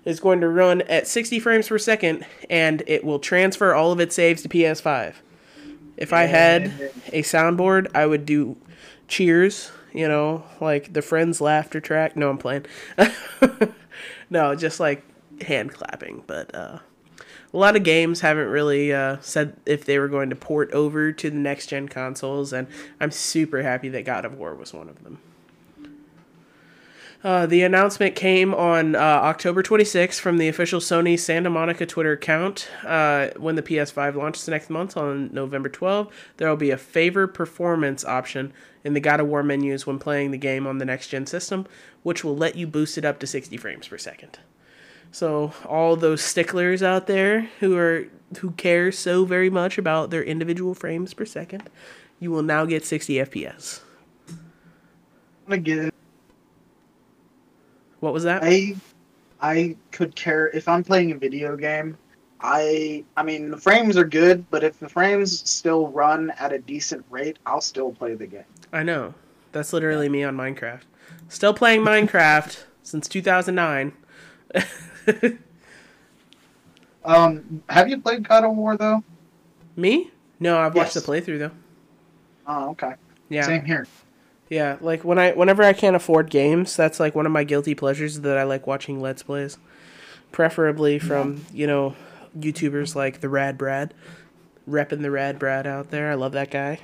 is going to run at 60 frames per second, and it will transfer all of its saves to PS5. If I had a soundboard, I would do cheers. The Friends laughter track. No, I'm playing. No, just hand clapping. But a lot of games haven't really said if they were going to port over to the next-gen consoles, and I'm super happy that God of War was one of them. The announcement came on October 26th from the official Sony Santa Monica Twitter account. When the PS5 launches the next month on November 12th, there will be a favor performance option in the God of War menus when playing the game on the next-gen system, which will let you boost it up to 60 frames per second. So all those sticklers out there who care so very much about their individual frames per second, you will now get 60 FPS. What was that? I I could care if I'm playing a video game. I mean, the frames are good, but if the frames still run at a decent rate, I'll still play the game. I know. That's literally me on Minecraft. Still playing Minecraft since 2009. Have you played God of War, though? Me? No, I've watched the playthrough, though. Oh, okay. Yeah. Same here. Yeah, like, whenever I can't afford games, that's, like, one of my guilty pleasures that I like watching Let's Plays. Preferably from, you know, YouTubers like the Rad Brad. Repping the Rad Brad out there. I love that guy.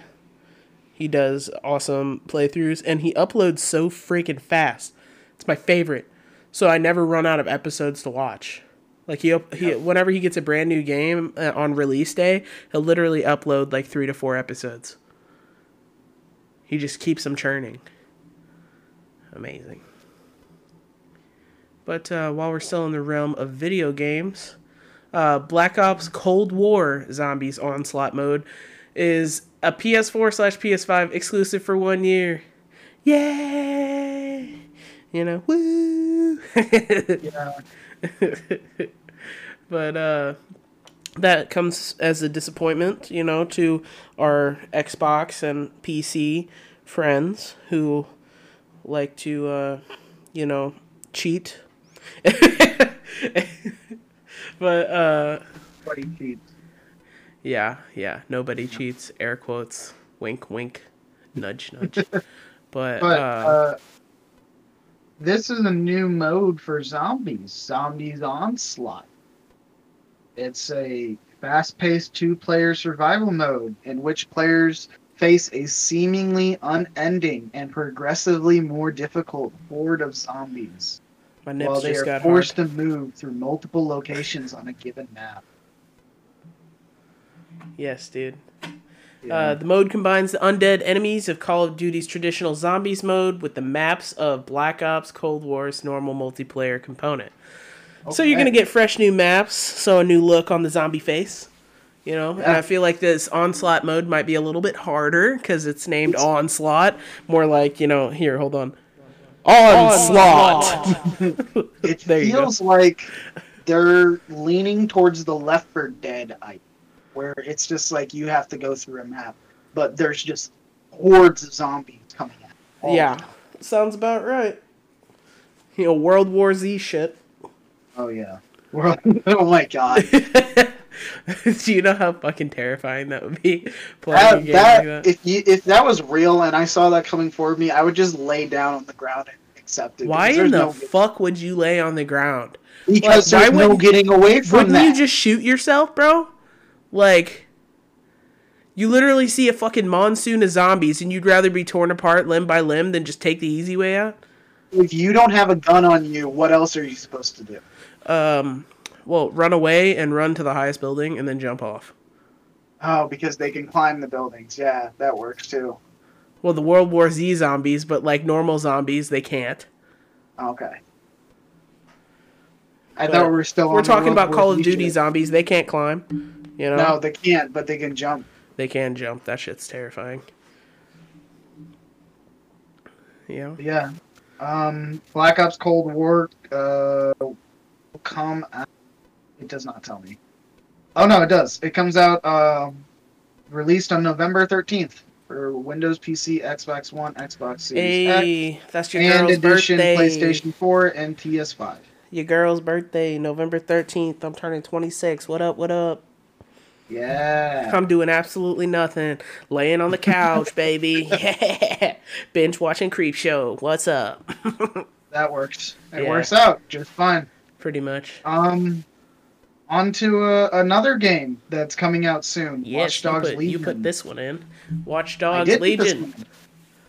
He does awesome playthroughs, and he uploads so freaking fast. It's my favorite. So I never run out of episodes to watch. Like, he whenever he gets a brand new game on release day, he'll literally upload, like, 3 to 4 episodes. He just keeps them churning. Amazing. But while we're still in the realm of video games, Black Ops Cold War Zombies Onslaught Mode is a PS4/PS5 exclusive for 1 year. Yay! You know, woo! Yeah. But that comes as a disappointment, you know, to our Xbox and PC friends who like to, you know, cheat. But, nobody cheats. Yeah, nobody cheats. Air quotes. Wink, wink. Nudge, nudge. But this is a new mode for zombies. Zombies Onslaught. It's a fast-paced two-player survival mode in which players face a seemingly unending and progressively more difficult horde of zombies, while they are forced to move through multiple locations on a given map. Yes, dude. Yeah. The mode combines the undead enemies of Call of Duty's traditional zombies mode with the maps of Black Ops Cold War's normal multiplayer component. Okay. So you're going to get fresh new maps, so a new look on the zombie face, you know? Yeah. And I feel like this Onslaught mode might be a little bit harder because it's named Onslaught. More like, you know, here, hold on. Onslaught! It feels like they're leaning towards the Left 4 Dead idea, where it's just like you have to go through a map, but there's just hordes of zombies coming at you. Yeah, sounds about right. You know, World War Z shit. Oh, yeah. Oh, my God. Do you know how fucking terrifying that would be? Playing a game like that? If that was real and I saw that coming forward me, I would just lay down on the ground and accept it. Why in the fuck would you lay on the ground? Because like, there's no getting away from that. Wouldn't you just shoot yourself, bro? Like, you literally see a fucking monsoon of zombies and you'd rather be torn apart limb by limb than just take the easy way out? If you don't have a gun on you, what else are you supposed to do? Well, run away and run to the highest building and then jump off. Oh, because they can climb the buildings. Yeah, that works too. Well, the World War Z zombies, but like normal zombies, they can't. Okay. I thought we were still on. We're talking about Call of Duty zombies. They can't climb. You know? No, they can't, but they can jump. They can jump. That shit's terrifying. Yeah. Yeah. Black Ops Cold War will come out. It does not tell me. Oh, no, it does. It comes out released on November 13th for Windows, PC, Xbox One, Xbox Series X. That's your girl's birthday. PlayStation 4 and PS5. Your girl's birthday, November 13th. I'm turning 26. What up, what up? Yeah. I'm doing absolutely nothing. Laying on the couch, baby. Yeah. Binge watching Creepshow. What's up? That works. It works out just fine. Pretty much. On to another game that's coming out soon. Yes, Watch Dogs Legion. You put this one in. Watch Dogs Legion.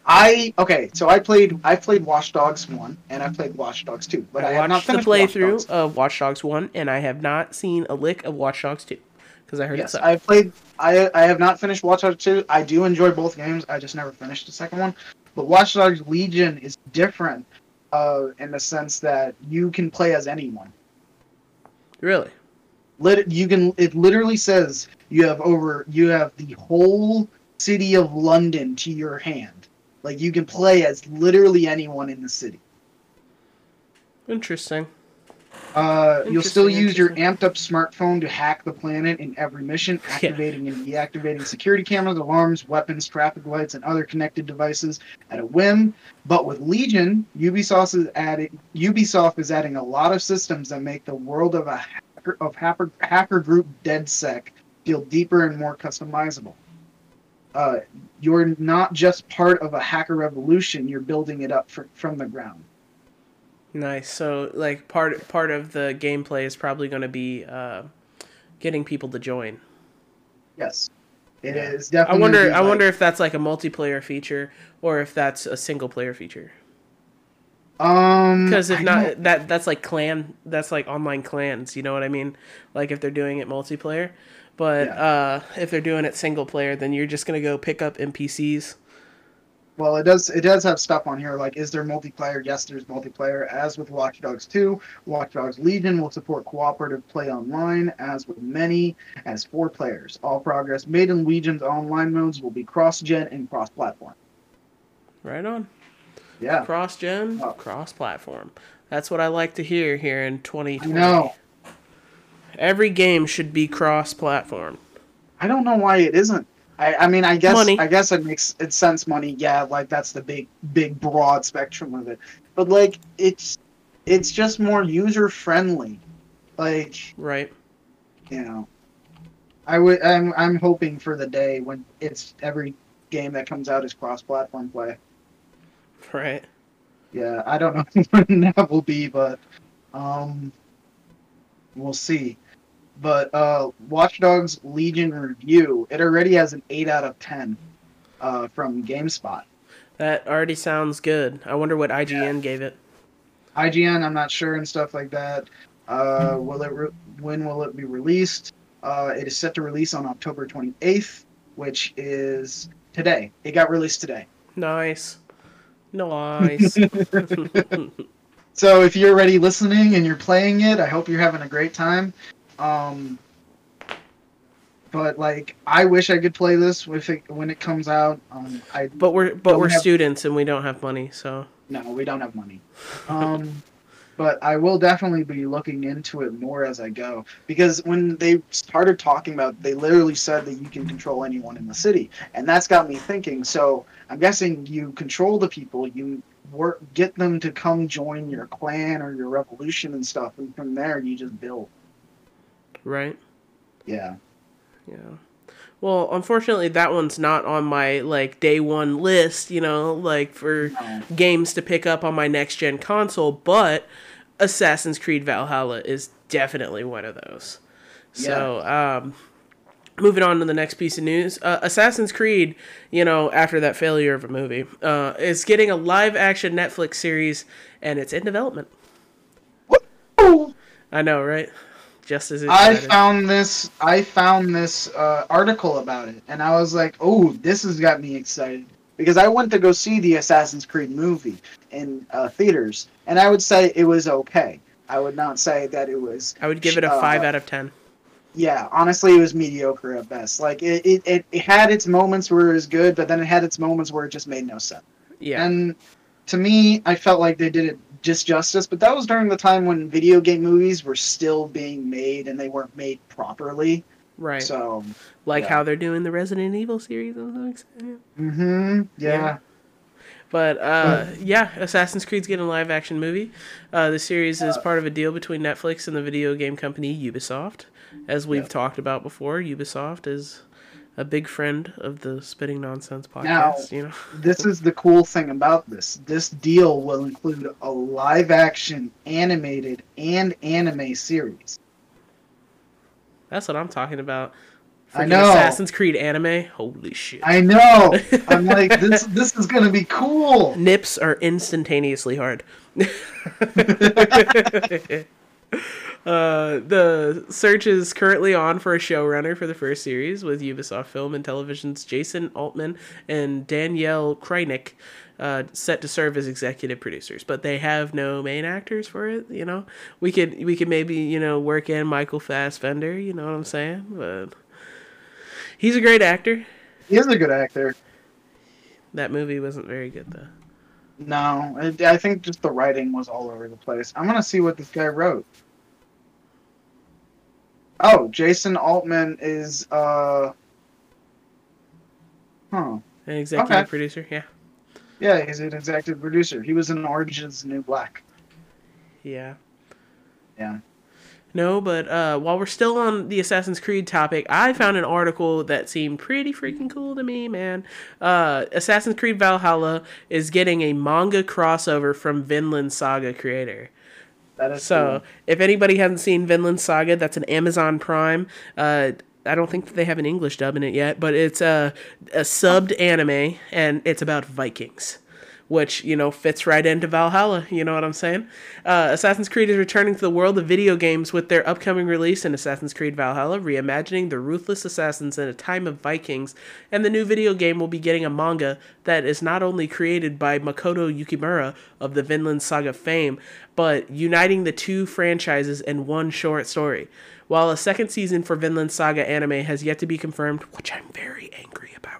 I played Watch Dogs 1 and I played Watch Dogs 2, but I have not finished the playthrough of Watch Dogs 1 and I have not seen a lick of Watch Dogs 2 because I heard it sucked. I have not finished Watch Dogs 2. I do enjoy both games. I just never finished the second one. But Watch Dogs Legion is different in the sense that you can play as anyone. Really? It literally says you have the whole city of London to your hand. Like, you can play as literally anyone in the city. Interesting. You'll still use your amped-up smartphone to hack the planet in every mission, activating and deactivating security cameras, alarms, weapons, traffic lights, and other connected devices at a whim. But with Legion, Ubisoft is adding a lot of systems that make the world of hacker group DedSec feel deeper and more customizable. You're not just part of a hacker revolution; you're building it up from the ground. Nice. So, like, part of the gameplay is probably going to be getting people to join. Yes, it is definitely. I wonder if that's like a multiplayer feature or if that's a single player feature. Because if not, that's like clan. That's like online clans. You know what I mean? Like if they're doing it multiplayer. But if they're doing it single player, then you're just gonna go pick up NPCs. Well, it does have stuff on here like, is there multiplayer? Yes, there's multiplayer. As with Watch Dogs 2, Watch Dogs Legion will support cooperative play online, as with many as 4 players. All progress made in Legion's online modes will be cross-gen and cross-platform. Right on. Yeah. Cross-gen, cross-platform. That's what I like to hear here in 2020. No. Every game should be cross-platform. I don't know why it isn't. I mean, I guess money. I guess it makes it sense. Money, yeah, like that's the big, broad spectrum of it. But like, it's just more user-friendly. Like, right? You know, I'm hoping for the day when it's every game that comes out is cross-platform play. Right. Yeah, I don't know when that will be, but we'll see. But Watch Dogs Legion review, it already has an 8/10 from GameSpot. That already sounds good. I wonder what IGN gave it. IGN, I'm not sure, and stuff like that. When will it be released? It is set to release on October 28th, which is today. It got released today. Nice. So if you're already listening and you're playing it, I hope you're having a great time. But like, I wish I could play this when it comes out. But we're students and we don't have money, so no, we don't have money. But I will definitely be looking into it more as I go, because when they started talking about it, they literally said that you can control anyone in the city, and that's got me thinking. So I'm guessing you control the people, you get them to come join your clan or your revolution and stuff, and from there you just build. Right? Yeah. Well, unfortunately, that one's not on my, like, day one list, you know, like, for games to pick up on my next-gen console, but Assassin's Creed Valhalla is definitely one of those. Yeah. So, moving on to the next piece of news. Assassin's Creed, you know, after that failure of a movie, is getting a live-action Netflix series, and it's in development. Woo! I know, right? Just as I found this article about it, and I was like, "Oh, this has got me excited," because I went to go see the Assassin's Creed movie in theaters, and I would say it was okay. I would not say that it was. I would give it a 5/10. Yeah, honestly, it was mediocre at best. Like it had its moments where it was good, but then it had its moments where it just made no sense. Yeah. And to me, I felt like they did it just justice, but that was during the time when video game movies were still being made and they weren't made properly. Right. So, like how they're doing the Resident Evil series. Mm-hmm. Yeah. But Assassin's Creed's getting a live action movie. The series is part of a deal between Netflix and the video game company Ubisoft. As we've talked about before, Ubisoft is a big friend of the Spitting Nonsense podcast. Now, you know? This is the cool thing about this. This deal will include a live-action, animated, and anime series. That's what I'm talking about. I know. Assassin's Creed anime? Holy shit. I know. I'm like, this is going to be cool. Nips are instantaneously hard. The search is currently on for a showrunner for the first series, with Ubisoft Film and Television's Jason Altman and Danielle Kreinik set to serve as executive producers. But they have no main actors for it, you know? We could maybe, you know, work in Michael Fassbender, you know what I'm saying? But he's a great actor. He is a good actor. That movie wasn't very good, though. No, I think just the writing was all over the place. I'm going to see what this guy wrote. Oh, Jason Altman is, an executive producer, yeah. Yeah, he's an executive producer. He was in Orange is the New Black. Yeah. Yeah. No, but while we're still on the Assassin's Creed topic, I found an article that seemed pretty freaking cool to me, man. Assassin's Creed Valhalla is getting a manga crossover from Vinland Saga creator. That is so cool. If anybody hasn't seen Vinland Saga, that's an Amazon Prime. I don't think that they have an English dub in it yet, but it's a subbed anime, and it's about Vikings, which, you know, fits right into Valhalla, you know what I'm saying? Assassin's Creed is returning to the world of video games with their upcoming release in Assassin's Creed Valhalla, reimagining the ruthless assassins in a time of Vikings, and the new video game will be getting a manga that is not only created by Makoto Yukimura of the Vinland Saga fame, but uniting the two franchises in one short story. While a second season for Vinland Saga anime has yet to be confirmed, which I'm very angry about,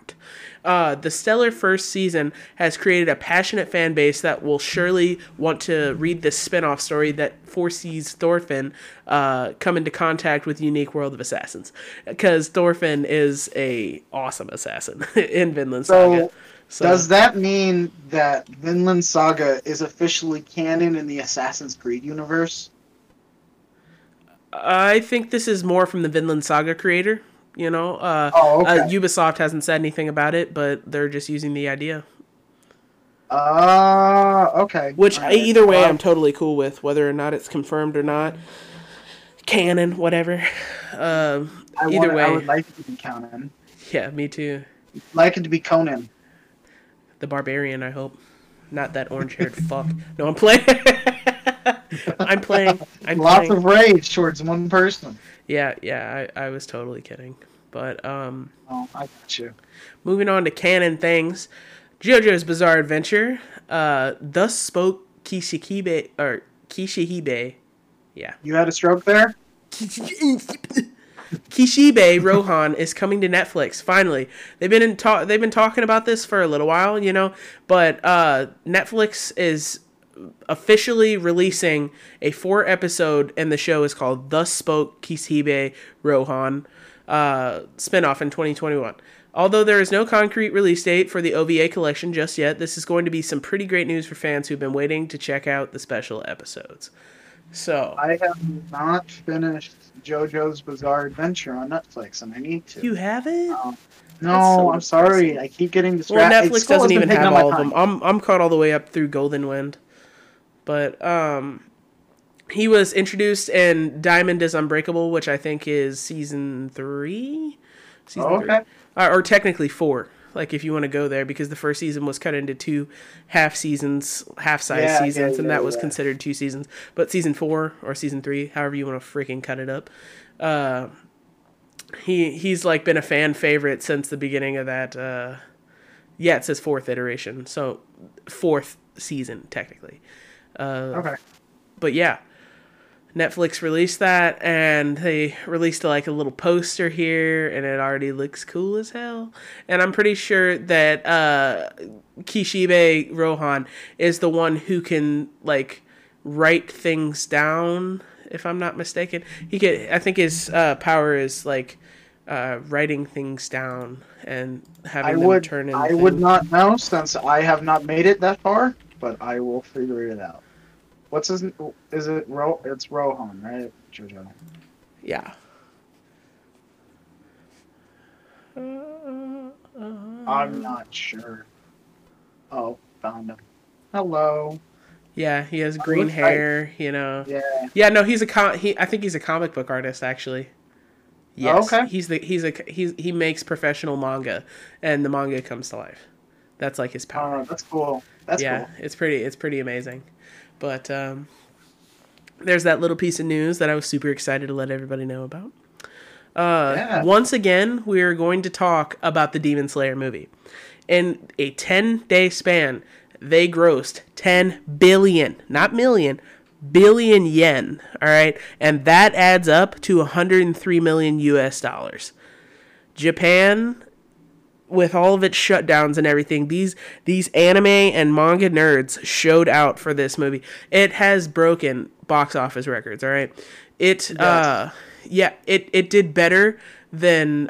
the stellar first season has created a passionate fan base that will surely want to read this spin-off story that foresees Thorfinn come into contact with the unique world of assassins. Because Thorfinn is a awesome assassin in Vinland Saga. So does that mean that Vinland Saga is officially canon in the Assassin's Creed universe? I think this is more from the Vinland Saga creator. You know, Ubisoft hasn't said anything about it, but they're just using the idea. Okay. Which, right. Either way, I'm totally cool with, whether or not it's confirmed or not. Canon, whatever. Either way. I would like it to be canon. Yeah, me too. I'd like it to be Conan. The Barbarian, I hope. Not that orange-haired fuck. No, I'm playing. Lots of rage towards one person. Yeah, I was totally kidding. But, Oh, I got you. Moving on to canon things. JoJo's Bizarre Adventure. Thus spoke Kishihibe, or Kishihibe. Yeah. You had a stroke there? Kishibe Rohan is coming to Netflix, finally. They've been talking about this for a little while, you know, but, Netflix is officially releasing a 4-episode, and the show is called Thus Spoke Kishibe Rohan spinoff in 2021. Although there is no concrete release date for the OVA collection just yet, this is going to be some pretty great news for fans who've been waiting to check out the special episodes. So I have not finished JoJo's Bizarre Adventure on Netflix, and I need to. You haven't? No, I'm sorry. I keep getting distracted. Well, Netflix doesn't even have all of them. I'm caught all the way up through Golden Wind. But he was introduced in Diamond is Unbreakable, which I think is season 3. Season 3. Or technically 4, like if you want to go there, because the first season was cut into 2 half-size seasons, and that was considered 2 seasons. But season 4 or season 3, however you want to freaking cut it up. He's like been a fan favorite since the beginning of that. It says 4th iteration, so 4th season technically. But yeah, Netflix released that, and they released like a little poster here, and it already looks cool as hell. And I'm pretty sure that Kishibe Rohan is the one who can like write things down, if I'm not mistaken. I think his power is like writing things down and having them turn in. I would not know, since I have not made it that far, but I will figure it out. What's his? Is it It's Rohan, right? JoJo. Yeah. I'm not sure. Oh, found him. Hello. Yeah, he has green hair. You know. Yeah. Yeah, no, he's I think he's a comic book artist, actually. Yes. Oh, okay. He makes professional manga, and the manga comes to life. That's like his power. Oh, that's cool. That's cool. It's pretty amazing. But there's that little piece of news that I was super excited to let everybody know about. Once again, we're going to talk about the Demon Slayer movie. In a 10-day span, they grossed 10 billion, not million, billion yen, all right? And that adds up to $103 million US dollars. Japan with all of its shutdowns and everything, these anime and manga nerds showed out for this movie. It has broken box office records, all right? It did better than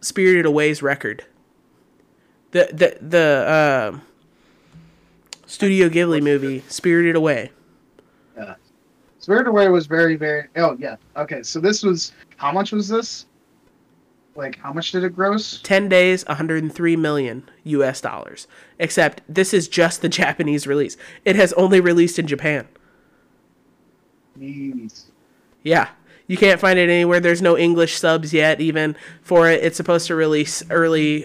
Spirited Away's record. The Studio Ghibli movie, Spirited Away. Yeah. Spirited Away was very, very... Oh, yeah. Okay, so this was... How much was this? Like, how much did it gross? 10 days, $103 million. Except, this is just the Japanese release. It has only released in Japan. Jeez. Yeah. You can't find it anywhere. There's no English subs yet, even, for it. It's supposed to release early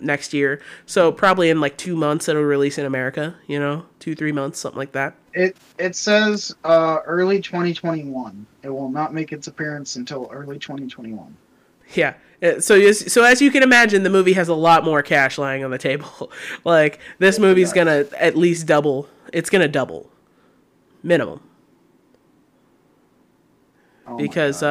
next year. So probably in, like, 2 months it'll release in America, 2-3 months, something like that. It says early 2021. It will not make its appearance until early 2021. Yeah. So as you can imagine, the movie has a lot more cash lying on the table. Like, this movie's going to at least double. It's going to double. Minimum. Because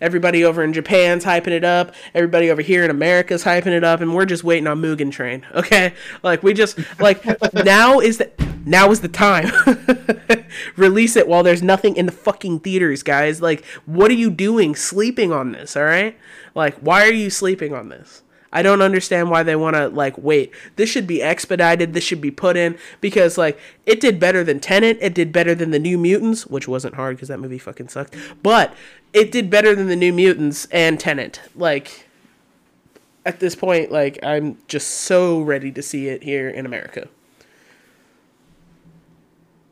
everybody over in Japan's hyping it up, everybody over here in America's hyping it up, and we're just waiting on Mugen Train. Okay, like we just like now is the time. Release it while there's nothing in the fucking theaters, guys. Like, what are you doing sleeping on this? All right, like why are you sleeping on this? I don't understand why they want to like wait. This should be expedited. This should be put in because like it did better than Tenet. It did better than The New Mutants, which wasn't hard because that movie fucking sucked. But it did better than The New Mutants and Tenet. Like at this point, like I'm just so ready to see it here in America.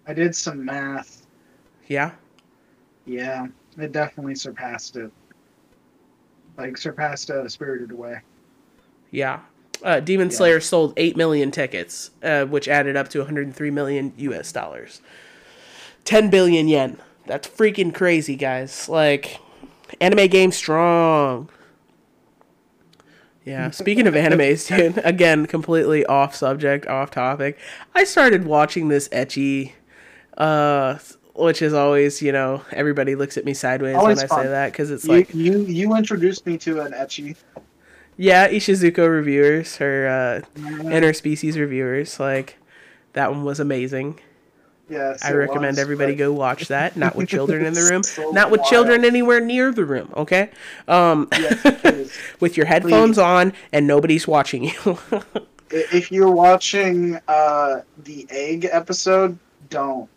I did some math. Yeah. Yeah, it definitely surpassed it. Like surpassed Spirited Away. Yeah. Demon Slayer sold 8 million tickets, which added up to $103 million. 10 billion yen. That's freaking crazy, guys. Like, anime game strong. Yeah. Speaking of animes, dude, again, completely off subject, off topic. I started watching this ecchi, which is always, everybody looks at me sideways always when I say that because it's like... You introduced me to an ecchi. Yeah, Ishizuko reviewers, her interspecies reviewers, like, that one was amazing. Yes, I recommend everybody go watch that, not with children in the room, so not with children anywhere near the room, okay? Yes, with your headphones on and nobody's watching you. If you're watching the egg episode, don't.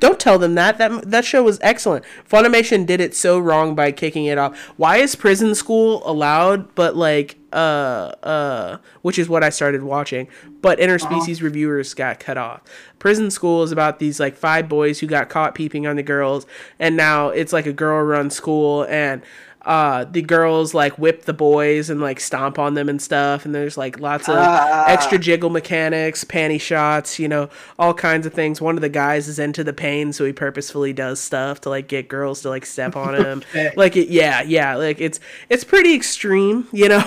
Don't tell them that. That show was excellent. Funimation did it so wrong by kicking it off. Why is prison school allowed, but like, which is what I started watching, but interspecies reviewers got cut off. Prison school is about these like 5 boys who got caught peeping on the girls, and now it's like a girl-run school, and the girls like whip the boys and like stomp on them and stuff, and there's like lots of extra jiggle mechanics, panty shots, all kinds of things. One of the guys is into the pain, so he purposefully does stuff to like get girls to like step on him. Like like it's pretty extreme, yeah.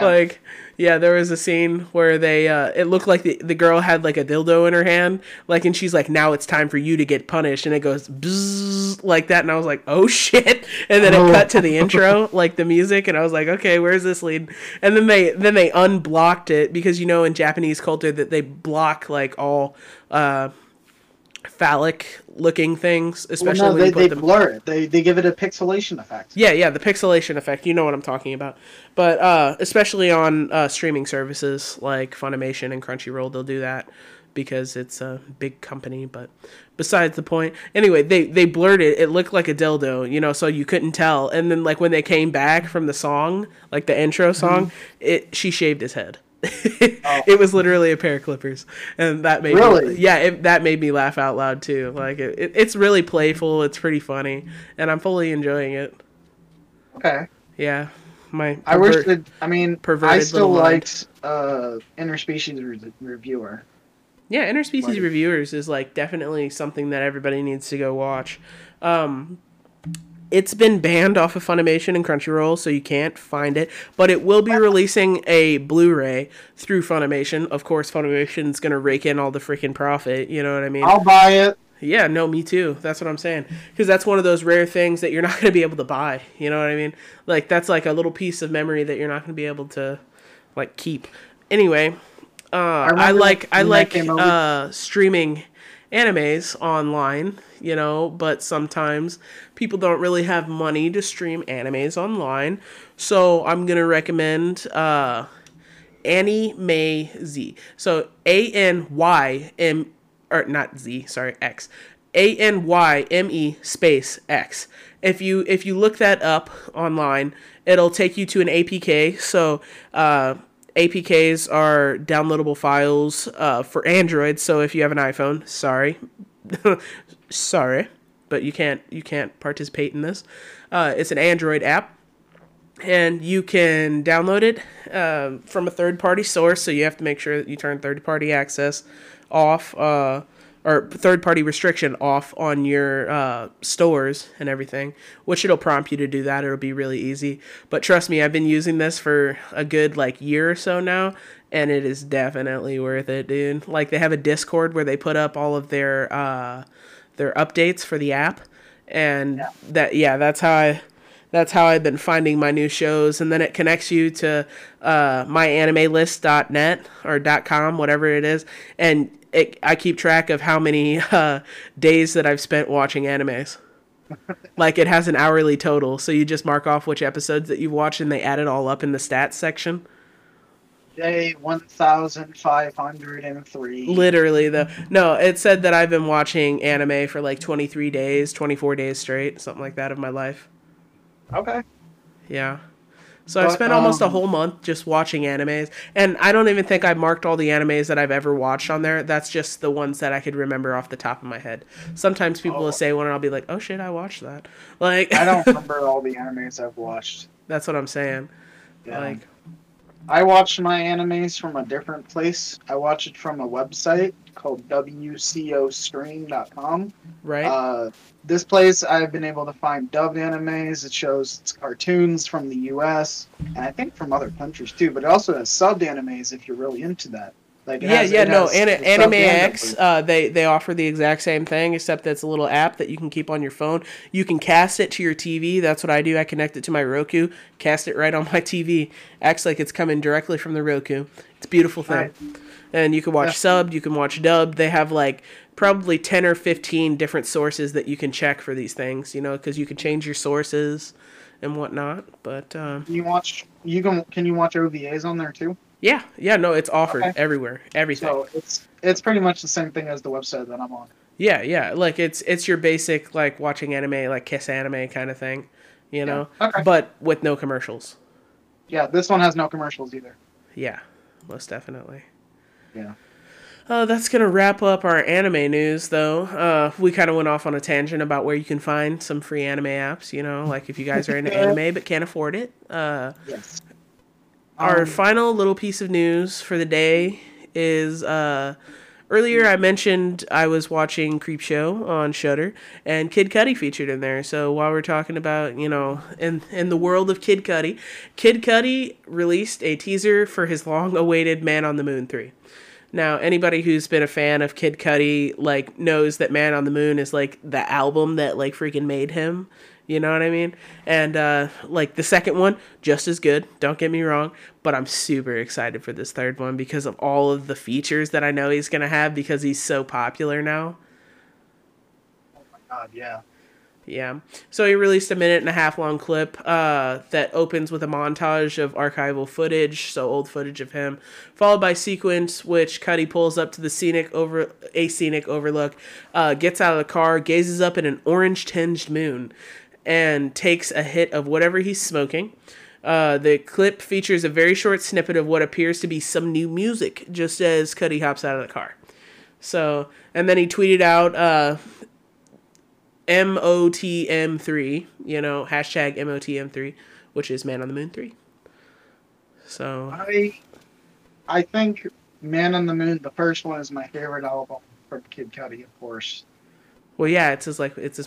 Like yeah, there was a scene where they it looked like the girl had like a dildo in her hand, like, and she's like, now it's time for you to get punished, and it goes bzzz, like that, and I was like, oh shit, and then it cut to the intro, like the music, and I was like, okay, where's this lead? And then they unblocked it because in Japanese culture that they block like all phallic looking things, especially when you put them... blur it. They give it a pixelation effect. Yeah, the pixelation effect. You know what I'm talking about. But especially on streaming services like Funimation and Crunchyroll, they'll do that because it's a big company, but besides the point. Anyway, they blurred it. It looked like a dildo, so you couldn't tell. And then like when they came back from the song, like the intro song, she shaved his head. It was literally a pair of clippers, and that made that made me laugh out loud too. Like it's really playful, it's pretty funny, and I'm fully enjoying it. Okay. Yeah, I still liked interspecies reviewer. Yeah, interspecies reviewers is like definitely something that everybody needs to go watch. It's been banned off of Funimation and Crunchyroll, so you can't find it. But it will be releasing a Blu-ray through Funimation. Of course, Funimation's going to rake in all the freaking profit. You know what I mean? I'll buy it. Yeah, no, me too. That's what I'm saying. Because that's one of those rare things that you're not going to be able to buy. You know what I mean? Like, that's like a little piece of memory that you're not going to be able to like keep. Anyway, I like streaming animes online, you know, but sometimes people don't really have money to stream animes online. So I'm going to recommend AnyMeZ. So ANYME space X. If you look that up online, it'll take you to an APK. So APKs are downloadable files for Android. So if you have an iPhone, sorry, but you can't participate in this. It's an Android app, and you can download it from a third-party source. So you have to make sure that you turn third-party access off or third-party restriction off on your stores and everything, which it'll prompt you to do that. It'll be really easy. But trust me, I've been using this for a good, year or so now, and it is definitely worth it, dude. They have a Discord where they put up all of their updates for the app, and that's how I've been finding my new shows. And then it connects you to myanimelist.net or .com, whatever it is. And I keep track of how many days that I've spent watching animes. It has an hourly total. So you just mark off which episodes that you've watched, and they add it all up in the stats section. Day 1,503. Literally, though. No, it said that I've been watching anime for 23 days, 24 days straight, something like that of my life. Okay. Yeah. So I've spent almost a whole month just watching animes. And I don't even think I marked all the animes that I've ever watched on there. That's just the ones that I could remember off the top of my head. Sometimes people will say one and I'll be like, oh shit, I watched that. I don't remember all the animes I've watched. That's what I'm saying. Yeah. I watched my animes from a different place. I watched it from a website called wcostream.com. Right. This place, I've been able to find dubbed animes. It shows its cartoons from the U.S. and I think from other countries too. But it also has subbed animes if you're really into that. Anime X, they offer the exact same thing, except that it's a little app that you can keep on your phone. You can cast it to your TV. That's what I do. I connect it to my Roku, cast it right on my TV. Acts like it's coming directly from the Roku. It's a beautiful thing. Right. And you can watch subbed, you can watch dubbed. They have probably 10 or 15 different sources that you can check for these things, because you can change your sources and whatnot. But can you watch OVAs on there too? Yeah, no, it's offered everywhere, everything. So it's pretty much the same thing as the website that I'm on. Yeah, it's your basic watching anime, Kiss Anime kind of thing, you know. Okay. But with no commercials. Yeah, this one has no commercials either. Yeah, most definitely. Yeah. That's gonna wrap up our anime news, though. We kind of went off on a tangent about where you can find some free anime apps. If you guys are into anime but can't afford it. Yes. Our final little piece of news for the day is earlier I mentioned I was watching Creepshow on Shudder, and Kid Cudi featured in there. So while we're talking about, in the world of Kid Cudi, Kid Cudi released a teaser for his long-awaited Man on the Moon 3. Now, anybody who's been a fan of Kid Cudi, knows that Man on the Moon is, the album that, freaking made him. You know what I mean? And, the second one, just as good. Don't get me wrong. But I'm super excited for this third one because of all of the features that I know he's going to have because he's so popular now. Oh, my God, yeah. Yeah. So he released a 1.5-minute long clip that opens with a montage of archival footage, so old footage of him, followed by sequence which Cudi pulls up to the scenic overlook, gets out of the car, gazes up at an orange-tinged moon, and takes a hit of whatever he's smoking. The clip features a very short snippet of what appears to be some new music, just as Cudi hops out of the car. So, and then he tweeted out MOTM3, hashtag MOTM3, which is Man on the Moon 3. So I think Man on the Moon, the first one, is my favorite album from Kid Cudi, of course. Well, yeah, it's his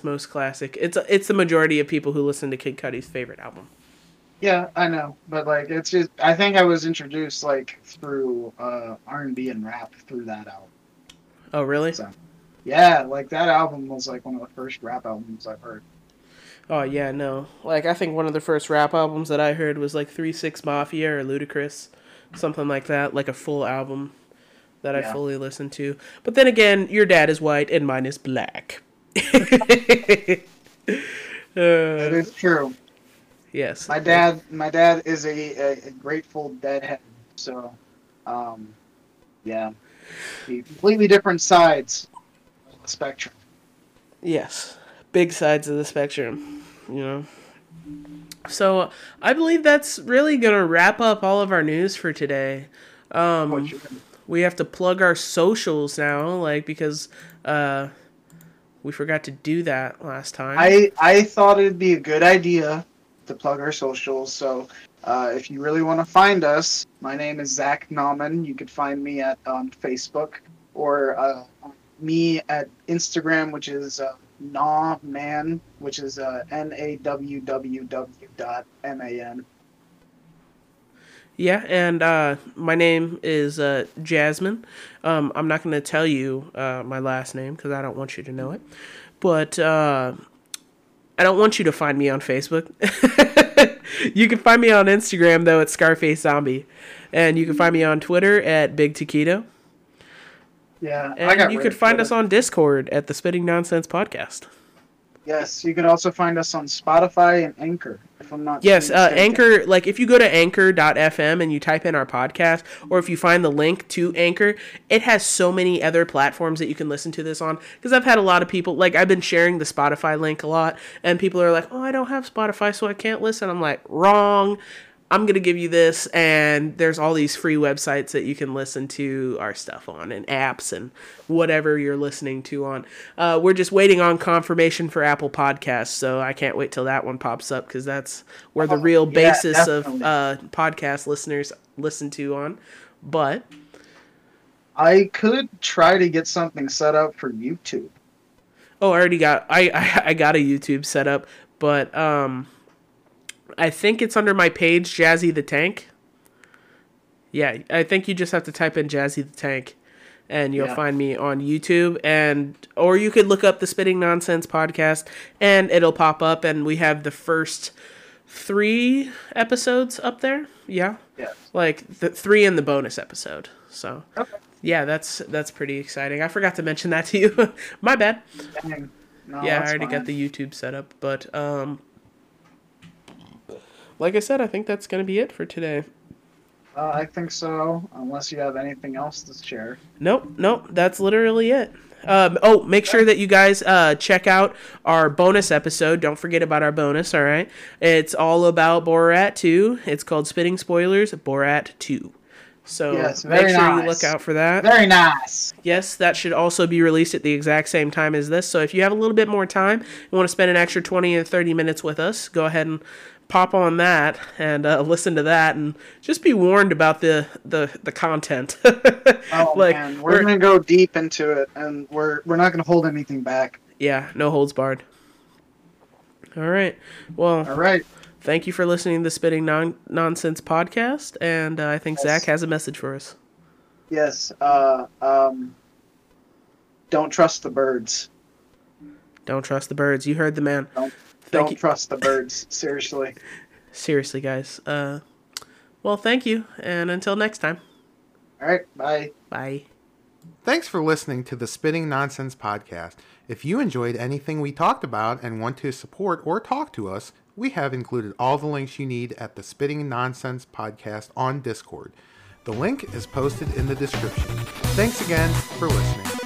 most classic. It's the majority of people who listen to Kid Cudi's favorite album. Yeah, I know, but it's just I think I was introduced through R&B and rap through that album. Oh, really? So, yeah, that album was one of the first rap albums I've heard. Oh yeah, no, I think one of the first rap albums that I heard was 3 6 Mafia or Ludacris. something like that, like a full album that I fully listen to. But then again, your dad is white and mine is black. That is true. Yes. My dad is a grateful deadhead. So, yeah, completely different sides of the spectrum. Yes, big sides of the spectrum, you know. So I believe that's really gonna wrap up all of our news for today. We have to plug our socials now, like, because we forgot to do that last time. I thought it'd be a good idea to plug our socials. So if you really want to find us, my name is Zach Nauman. You can find me on Facebook or me at Instagram, which is Nawman, which is nawww.man. Yeah, and my name is Jasmine. I'm not going to tell you my last name because I don't want you to know it. But I don't want you to find me on Facebook. You can find me on Instagram, though, at Scarface Zombie. And you can find me on Twitter at Big Taquito. Yeah, and you could find us on Discord at the Spitting Nonsense Podcast. Yes, you can also find us on Spotify and Anchor, if I'm not mistaken. Anchor, like, if you go to anchor.fm and you type in our podcast, or if you find the link to Anchor, it has so many other platforms that you can listen to this on, because I've had a lot of people, like, I've been sharing the Spotify link a lot, and people are like, oh, I don't have Spotify, so I can't listen. I'm like, wrong. I'm going to give you this, and there's all these free websites that you can listen to our stuff on, and apps and whatever you're listening to on. We're just waiting on confirmation for Apple Podcasts, so I can't wait till that one pops up, because that's where the real basis of podcast listeners listen to on. But I could try to get something set up for YouTube. Oh, I got a YouTube set up, but I think it's under my page, Jazzy the Tank. Yeah, I think you just have to type in Jazzy the Tank, and you'll find me on YouTube. Or you could look up the Spitting Nonsense Podcast, and it'll pop up, and we have the first 3 episodes up there. Yeah, yes. Like the 3 in the bonus episode. So, yeah, that's pretty exciting. I forgot to mention that to you. My bad. Dang. No, yeah, I already got the YouTube set up, but... like I said, I think that's going to be it for today. I think so, unless you have anything else to share. Nope, that's literally it. Make sure that you guys check out our bonus episode. Don't forget about our bonus, all right? It's all about Borat 2. It's called Spitting Spoilers, Borat 2. So make sure you look out for that. Very nice. Yes, that should also be released at the exact same time as this. So if you have a little bit more time and want to spend an extra 20 or 30 minutes with us, go ahead and pop on that and listen to that, and just be warned about the content. Oh, like, man, we're gonna go deep into it, and we're not gonna hold anything back. Yeah, no holds barred. All right. Well. All right. Thank you for listening to the Spitting Nonsense Podcast, and I think Zach has a message for us. Yes. Don't trust the birds. Don't trust the birds. You heard the man. Don't trust the birds. Seriously. Seriously, guys. Well, thank you, and until next time. All right, bye. Bye. Thanks for listening to the Spitting Nonsense Podcast. If you enjoyed anything we talked about and want to support or talk to us, we have included all the links you need at the Spitting Nonsense Podcast on Discord. The link is posted in the description. Thanks again for listening.